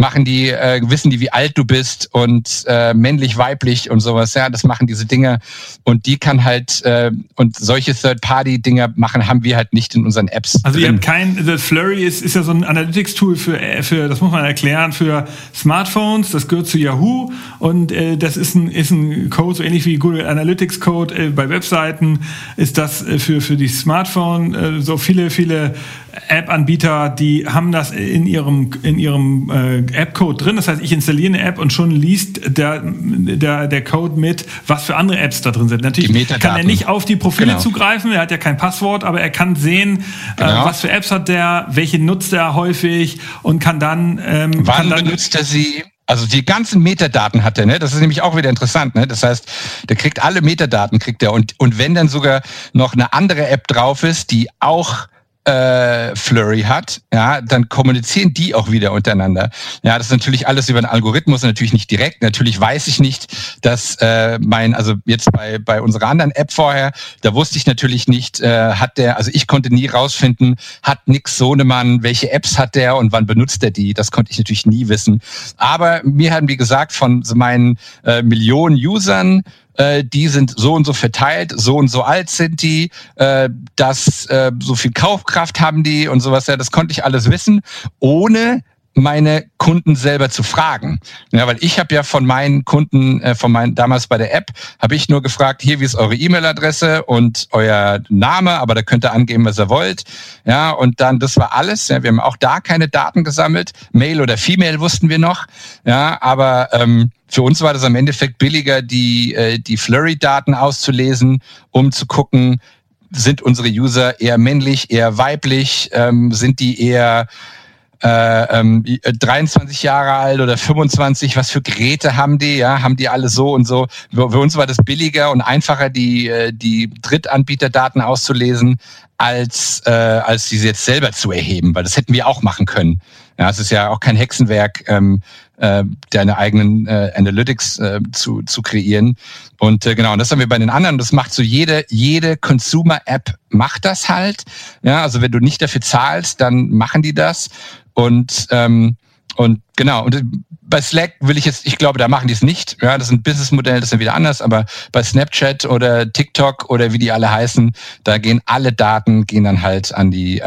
wissen die, wie alt du bist und männlich, weiblich und sowas, ja, das machen diese Dinger, und die kann halt und solche Third-Party-Dinger haben wir halt nicht in unseren Apps. Also ihr habt Flurry ist ja so ein Analytics-Tool für das muss man erklären, für Smartphones, das gehört zu Yahoo, und das ist ein Code, so ähnlich wie Google Analytics Code bei Webseiten, ist das für die Smartphone, so viele App-Anbieter, die haben das in ihrem App-Code drin. Das heißt, ich installiere eine App und schon liest der Code mit, was für andere Apps da drin sind. Natürlich kann er nicht auf die Profile zugreifen, er hat ja kein Passwort, aber er kann sehen, was für Apps hat der, welche nutzt er häufig und kann dann... Wann benutzt er sie? Also die ganzen Metadaten hat er, ne? Das ist nämlich auch wieder interessant, ne? Das heißt, der kriegt alle Metadaten, und wenn dann sogar noch eine andere App drauf ist, die auch Flurry hat, ja, dann kommunizieren die auch wieder untereinander. Ja, das ist natürlich alles über einen Algorithmus, natürlich nicht direkt. Natürlich weiß ich nicht, dass jetzt bei unserer anderen App vorher, da wusste ich natürlich nicht, ich konnte nie rausfinden, hat Nick Sohnemann, welche Apps hat der und wann benutzt er die? Das konnte ich natürlich nie wissen. Aber mir haben die gesagt, von so meinen Millionen Usern, die sind so und so verteilt, so und so alt sind die, so viel Kaufkraft haben die und sowas. Ja, das konnte ich alles wissen, ohne meine Kunden selber zu fragen. Ja, weil ich habe ja von meinen Kunden, damals bei der App, habe ich nur gefragt, hier, wie ist eure E-Mail-Adresse und euer Name, aber da könnt ihr angeben, was ihr wollt. Ja, und dann, das war alles. Ja, wir haben auch da keine Daten gesammelt. Mail oder Female wussten wir noch. Ja, aber... für uns war das am Endeffekt billiger, die Flurry-Daten auszulesen, um zu gucken, sind unsere User eher männlich, eher weiblich, sind die eher 23 Jahre alt oder 25, was für Geräte haben die, ja, haben die alle so und so. Für uns war das billiger und einfacher, die Drittanbieterdaten auszulesen, als diese jetzt selber zu erheben, weil das hätten wir auch machen können. Ja, es ist ja auch kein Hexenwerk, deine eigenen Analytics zu kreieren. Und genau, und das haben wir bei den anderen. Das macht so jede Consumer-App macht das halt. Ja, also wenn du nicht dafür zahlst, dann machen die das. Und genau, und bei Slack ich glaube, da machen die es nicht. Ja, das sind Businessmodelle, das sind wieder anders, aber bei Snapchat oder TikTok oder wie die alle heißen, da gehen alle Daten dann halt an die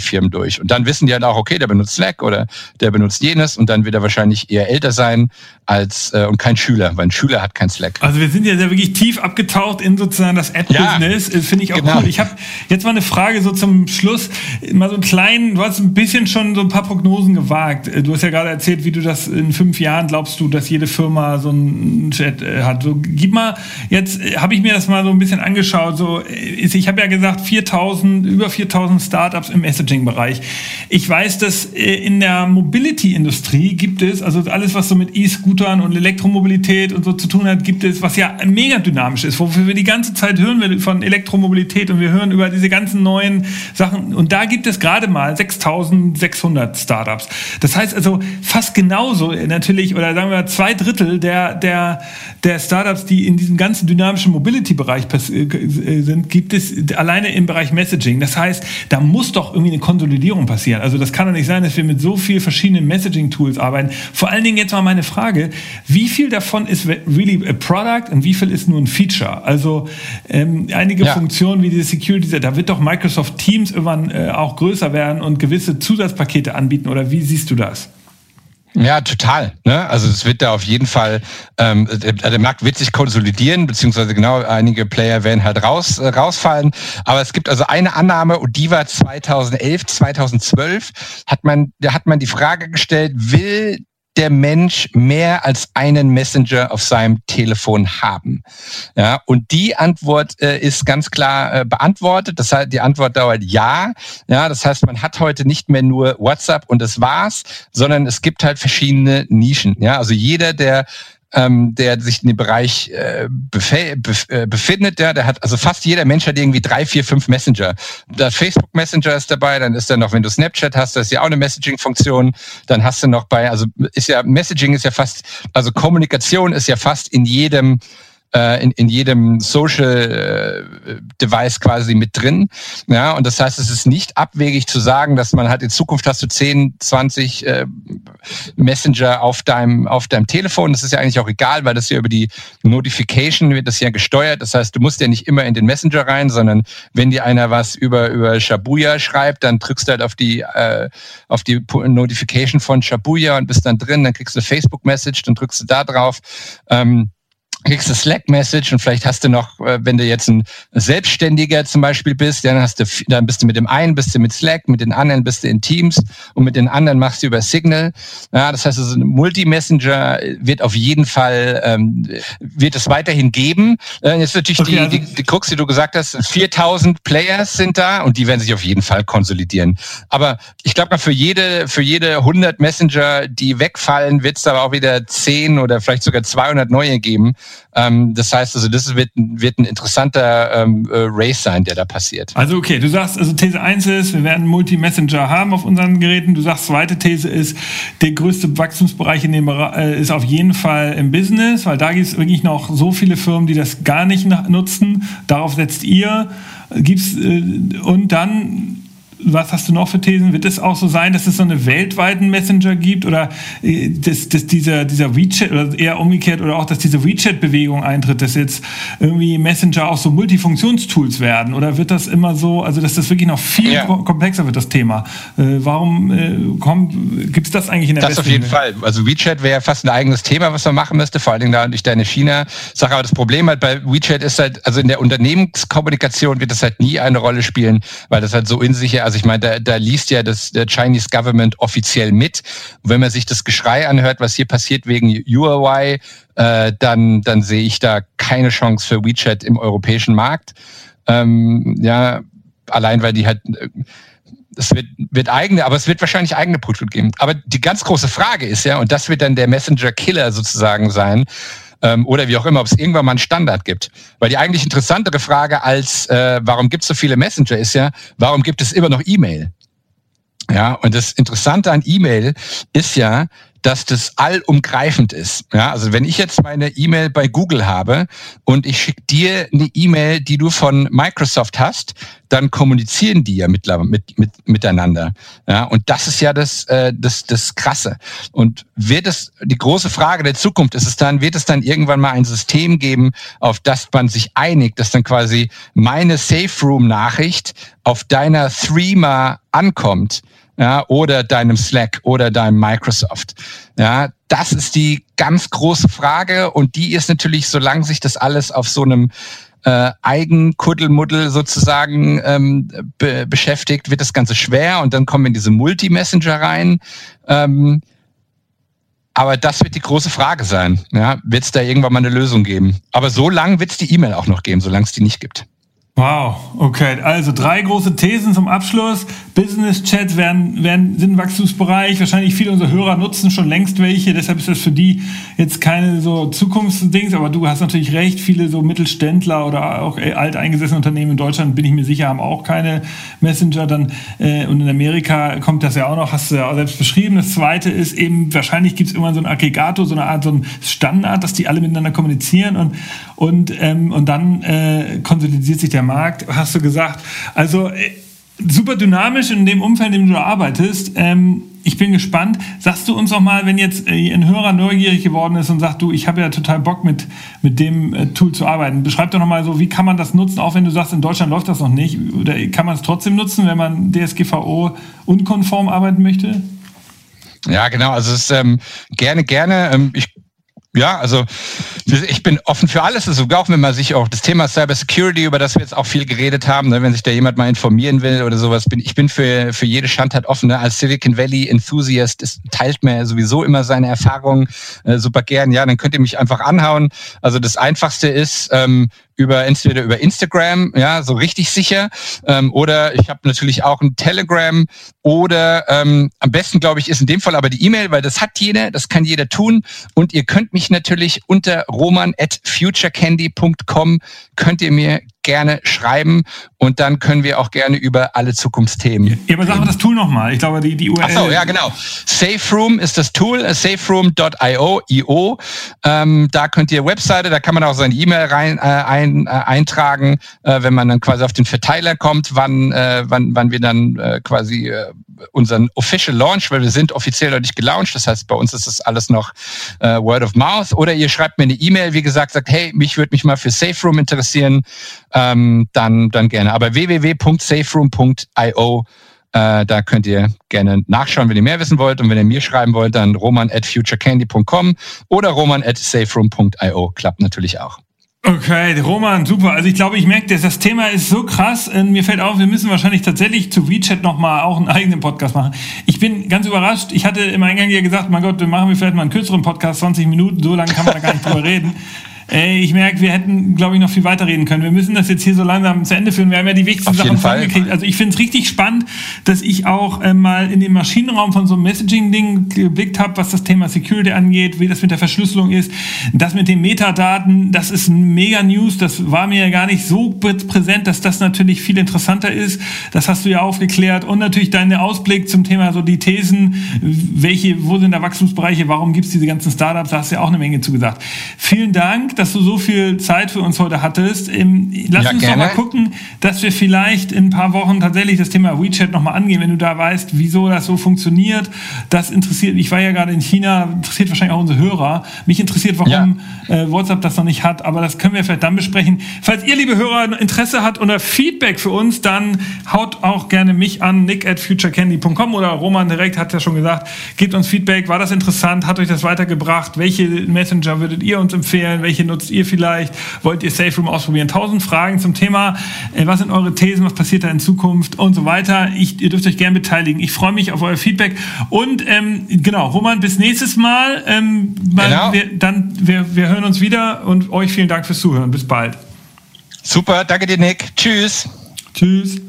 Firmen durch. Und dann wissen die halt auch, okay, der benutzt Slack oder der benutzt jenes, und dann wird er wahrscheinlich eher älter sein als und kein Schüler, weil ein Schüler hat kein Slack. Also wir sind ja sehr wirklich tief abgetaucht in sozusagen das App-Business, finde ich auch cool. Ich habe jetzt mal eine Frage so zum Schluss, mal so einen kleinen, du hast ein bisschen schon so ein paar Prognosen gewagt. Du hast ja gerade erzählt, wie du das in 5 Jahren glaubst du, dass jede Firma so einen Chat hat. So, gib mal, jetzt habe ich mir das mal so ein bisschen angeschaut. So, ich habe ja gesagt, über 4.000 Startups im Messaging-Bereich. Ich weiß, dass in der Mobility-Industrie gibt es, also alles, was so mit E-Scootern und Elektromobilität und so zu tun hat, gibt es, was ja mega dynamisch ist, wofür wir die ganze Zeit hören wir von Elektromobilität und wir hören über diese ganzen neuen Sachen. Und da gibt es gerade mal 6.600 Startups. Das heißt also, fast genauso natürlich, oder sagen wir mal 2/3 der Startups, die in diesem ganzen dynamischen Mobility-Bereich sind, gibt es alleine im Bereich Messaging. Das heißt, da muss doch irgendwie eine Konsolidierung passieren. Also das kann doch nicht sein, dass wir mit so vielen verschiedenen Messaging-Tools arbeiten. Vor allen Dingen jetzt mal meine Frage, wie viel davon ist really a product und wie viel ist nur ein Feature? Also einige Funktionen wie diese Security, da wird doch Microsoft Teams irgendwann auch größer werden und gewisse Zusatzpakete anbieten, oder wie siehst du das? Ja, total. Ne? Also es wird da auf jeden Fall, der Markt wird sich konsolidieren, beziehungsweise genau, einige Player werden halt rausfallen. Aber es gibt also eine Annahme, und die war 2011, 2012, hat man die Frage gestellt, will der Mensch mehr als einen Messenger auf seinem Telefon haben? Ja, und die Antwort ist ganz klar beantwortet. Das heißt, die Antwort dauert ja. Ja, das heißt, man hat heute nicht mehr nur WhatsApp und das war's, sondern es gibt halt verschiedene Nischen. Ja, also jeder, der sich in dem Bereich befindet, der hat, also fast jeder Mensch hat irgendwie 3, 4, 5 Messenger. Der Facebook Messenger ist dabei, dann ist da noch, wenn du Snapchat hast, da ist ja auch eine Messaging-Funktion, dann hast du noch Messaging ist ja fast, also Kommunikation ist ja fast in jedem in jedem Social Device quasi mit drin. Ja, und das heißt, es ist nicht abwegig zu sagen, dass man halt in Zukunft hast du 10, 20 Messenger auf deinem Telefon. Das ist ja eigentlich auch egal, weil das ja über die Notification wird das ja gesteuert. Das heißt, du musst ja nicht immer in den Messenger rein, sondern wenn dir einer was über Shibuya schreibt, dann drückst du halt auf die Notification von Shibuya und bist dann drin, dann kriegst du eine Facebook-Message, dann drückst du da drauf. kriegst du Slack-Message und vielleicht hast du noch, wenn du jetzt ein Selbstständiger zum Beispiel bist, dann bist du mit dem einen, bist du mit Slack, mit den anderen bist du in Teams und mit den anderen machst du über Signal. Ja, das heißt, also ein Multi-Messenger wird auf jeden Fall, wird es weiterhin geben. Jetzt natürlich okay, die Krux, die du gesagt hast, 4000 Players sind da und die werden sich auf jeden Fall konsolidieren. Aber ich glaube, für jede 100 Messenger, die wegfallen, wird es aber auch wieder 10 oder vielleicht sogar 200 neue geben. Das heißt also, das wird ein interessanter Race sein, der da passiert. Also okay, du sagst, also These 1 ist, wir werden Multi-Messenger haben auf unseren Geräten. Du sagst, zweite These ist, der größte Wachstumsbereich in dem ist auf jeden Fall im Business, weil da gibt es wirklich noch so viele Firmen, die das gar nicht nutzen. Darauf setzt ihr. Und dann, was hast du noch für Thesen? Wird es auch so sein, dass es so einen weltweiten Messenger gibt oder dass dieser WeChat oder eher umgekehrt oder auch, dass diese WeChat-Bewegung eintritt, dass jetzt irgendwie Messenger auch so Multifunktionstools werden oder wird das immer so, also dass das wirklich noch viel komplexer wird, das Thema? Warum gibt es das eigentlich in der Welt? Das auf jeden Fall. Also WeChat wäre fast ein eigenes Thema, was man machen müsste, vor allen Dingen da durch deine China-Sache. Aber das Problem halt bei WeChat ist halt, also in der Unternehmenskommunikation wird das halt nie eine Rolle spielen, weil das halt so in sich also ich meine, da liest ja der Chinese Government offiziell mit. Und wenn man sich das Geschrei anhört, was hier passiert wegen Huawei, dann sehe ich da keine Chance für WeChat im europäischen Markt. Allein weil die halt... Es wird eigene, aber es wird wahrscheinlich eigene Produkte geben. Aber die ganz große Frage ist ja, und das wird dann der Messenger-Killer sozusagen sein, oder wie auch immer, ob es irgendwann mal einen Standard gibt. Weil die eigentlich interessantere Frage als, warum gibt es so viele Messenger, ist ja, warum gibt es immer noch E-Mail? Ja, und das Interessante an E-Mail ist ja, dass das allumgreifend ist. Ja, also wenn ich jetzt meine E-Mail bei Google habe und ich schicke dir eine E-Mail, die du von Microsoft hast, dann kommunizieren die ja miteinander. Ja, und das ist ja das Krasse. Und die große Frage der Zukunft ist es dann, wird es dann irgendwann mal ein System geben, auf das man sich einigt, dass dann quasi meine Safe Room Nachricht auf deiner Threema ankommt? Ja, oder deinem Slack oder deinem Microsoft. Ja, das ist die ganz große Frage und die ist natürlich, solange sich das alles auf so einem Eigenkuddelmuddel sozusagen beschäftigt, wird das Ganze schwer und dann kommen wir in diese Multi-Messenger rein. Aber das wird die große Frage sein. Ja, wird es da irgendwann mal eine Lösung geben? Aber so lange wird es die E-Mail auch noch geben, solange es die nicht gibt. Wow, okay. Also 3 große Thesen zum Abschluss. Business-Chats sind ein Wachstumsbereich. Wahrscheinlich viele unserer Hörer nutzen schon längst welche. Deshalb ist das für die jetzt keine so Zukunftsdings. Aber du hast natürlich recht. Viele so Mittelständler oder auch alteingesessene Unternehmen in Deutschland, bin ich mir sicher, haben auch keine Messenger. Und in Amerika kommt das ja auch noch, hast du ja auch selbst beschrieben. Das Zweite ist eben, wahrscheinlich gibt es immer so einen Aggregator, so eine Art, so einen Standard, dass die alle miteinander kommunizieren. Und dann konsolidiert sich der Markt, hast du gesagt. Also super dynamisch in dem Umfeld, in dem du arbeitest. Ich bin gespannt. Sagst du uns auch mal, wenn jetzt ein Hörer neugierig geworden ist und sagt, du, ich habe ja total Bock mit dem Tool zu arbeiten. Beschreib doch nochmal so, wie kann man das nutzen, auch wenn du sagst, in Deutschland läuft das noch nicht. Oder kann man es trotzdem nutzen, wenn man DSGVO unkonform arbeiten möchte? Ja, genau. Also es ist gerne. Ich bin offen für alles, sogar auch wenn man sich auch das Thema Cybersecurity, über das wir jetzt auch viel geredet haben, wenn sich da jemand mal informieren will oder sowas, ich bin für jede Schandtat offen. Als Silicon Valley Enthusiast teilt mir sowieso immer seine Erfahrungen super gern. Ja, dann könnt ihr mich einfach anhauen. Also das Einfachste ist, entweder über Instagram, ja, so richtig sicher, oder ich habe natürlich auch ein Telegram oder am besten, glaube ich, ist in dem Fall aber die E-Mail, weil das hat jeder, das kann jeder tun und ihr könnt mich natürlich unter roman@futurecandy.com könnt ihr mir gerne schreiben und dann können wir auch gerne über alle Zukunftsthemen. Ja, aber sag mal das Tool nochmal. Ich glaube, die URL... Achso, ja, genau. Safe Room ist das Tool, saferoom.io. Da könnt ihr Webseite, da kann man auch seine E-Mail eintragen, wenn man dann quasi auf den Verteiler kommt, wann wir dann quasi unseren Official Launch, weil wir sind offiziell noch nicht gelauncht, das heißt, bei uns ist das alles noch Word of Mouth, oder ihr schreibt mir eine E-Mail, wie gesagt, sagt, hey, mich würde mich mal für Safe Room interessieren, dann gerne. Aber www.saferoom.io Da könnt ihr gerne nachschauen, wenn ihr mehr wissen wollt. Und wenn ihr mir schreiben wollt, dann roman@futurecandy.com oder roman@saferoom.io. Klappt natürlich auch. Okay, Roman, super. Also ich glaube, ich merke, dass das Thema ist so krass. Mir fällt auf, wir müssen wahrscheinlich tatsächlich zu WeChat nochmal auch einen eigenen Podcast machen. Ich bin ganz überrascht. Ich hatte im Eingang ja gesagt, mein Gott, dann machen wir vielleicht mal einen kürzeren Podcast, 20 Minuten, so lange kann man da gar nicht drüber reden. Ich merke, wir hätten, glaube ich, noch viel weiter reden können. Wir müssen das jetzt hier so langsam zu Ende führen. Wir haben ja die wichtigsten Sachen vorgekriegt. Also ich finde es richtig spannend, dass ich auch mal in den Maschinenraum von so einem Messaging-Ding geblickt habe, was das Thema Security angeht, wie das mit der Verschlüsselung ist, das mit den Metadaten, das ist mega News, das war mir ja gar nicht so präsent, dass das natürlich viel interessanter ist. Das hast du ja aufgeklärt. Und natürlich deinen Ausblick zum Thema so die Thesen, wo sind da Wachstumsbereiche, warum gibt es diese ganzen Startups, da hast du ja auch eine Menge zugesagt. Vielen Dank, dass du so viel Zeit für uns heute hattest. Lass uns doch mal gucken, dass wir vielleicht in ein paar Wochen tatsächlich das Thema WeChat nochmal angehen, wenn du da weißt, wieso das so funktioniert. Das interessiert, ich war ja gerade in China, interessiert wahrscheinlich auch unsere Hörer. Mich interessiert, warum WhatsApp das noch nicht hat, aber das können wir vielleicht dann besprechen. Falls ihr, liebe Hörer, Interesse habt oder Feedback für uns, dann haut auch gerne mich an, nick@futurecandy.com oder Roman direkt, hat ja schon gesagt, gebt uns Feedback, war das interessant, hat euch das weitergebracht, welche Messenger würdet ihr uns empfehlen, welche nutzt ihr vielleicht? Wollt ihr Safe Room ausprobieren? 1000 Fragen zum Thema. Was sind eure Thesen? Was passiert da in Zukunft? Und so weiter. Ihr dürft euch gerne beteiligen. Ich freue mich auf euer Feedback. Und genau, Roman, bis nächstes Mal. Wir hören uns wieder und euch vielen Dank fürs Zuhören. Bis bald. Super, danke dir, Nick. Tschüss. Tschüss.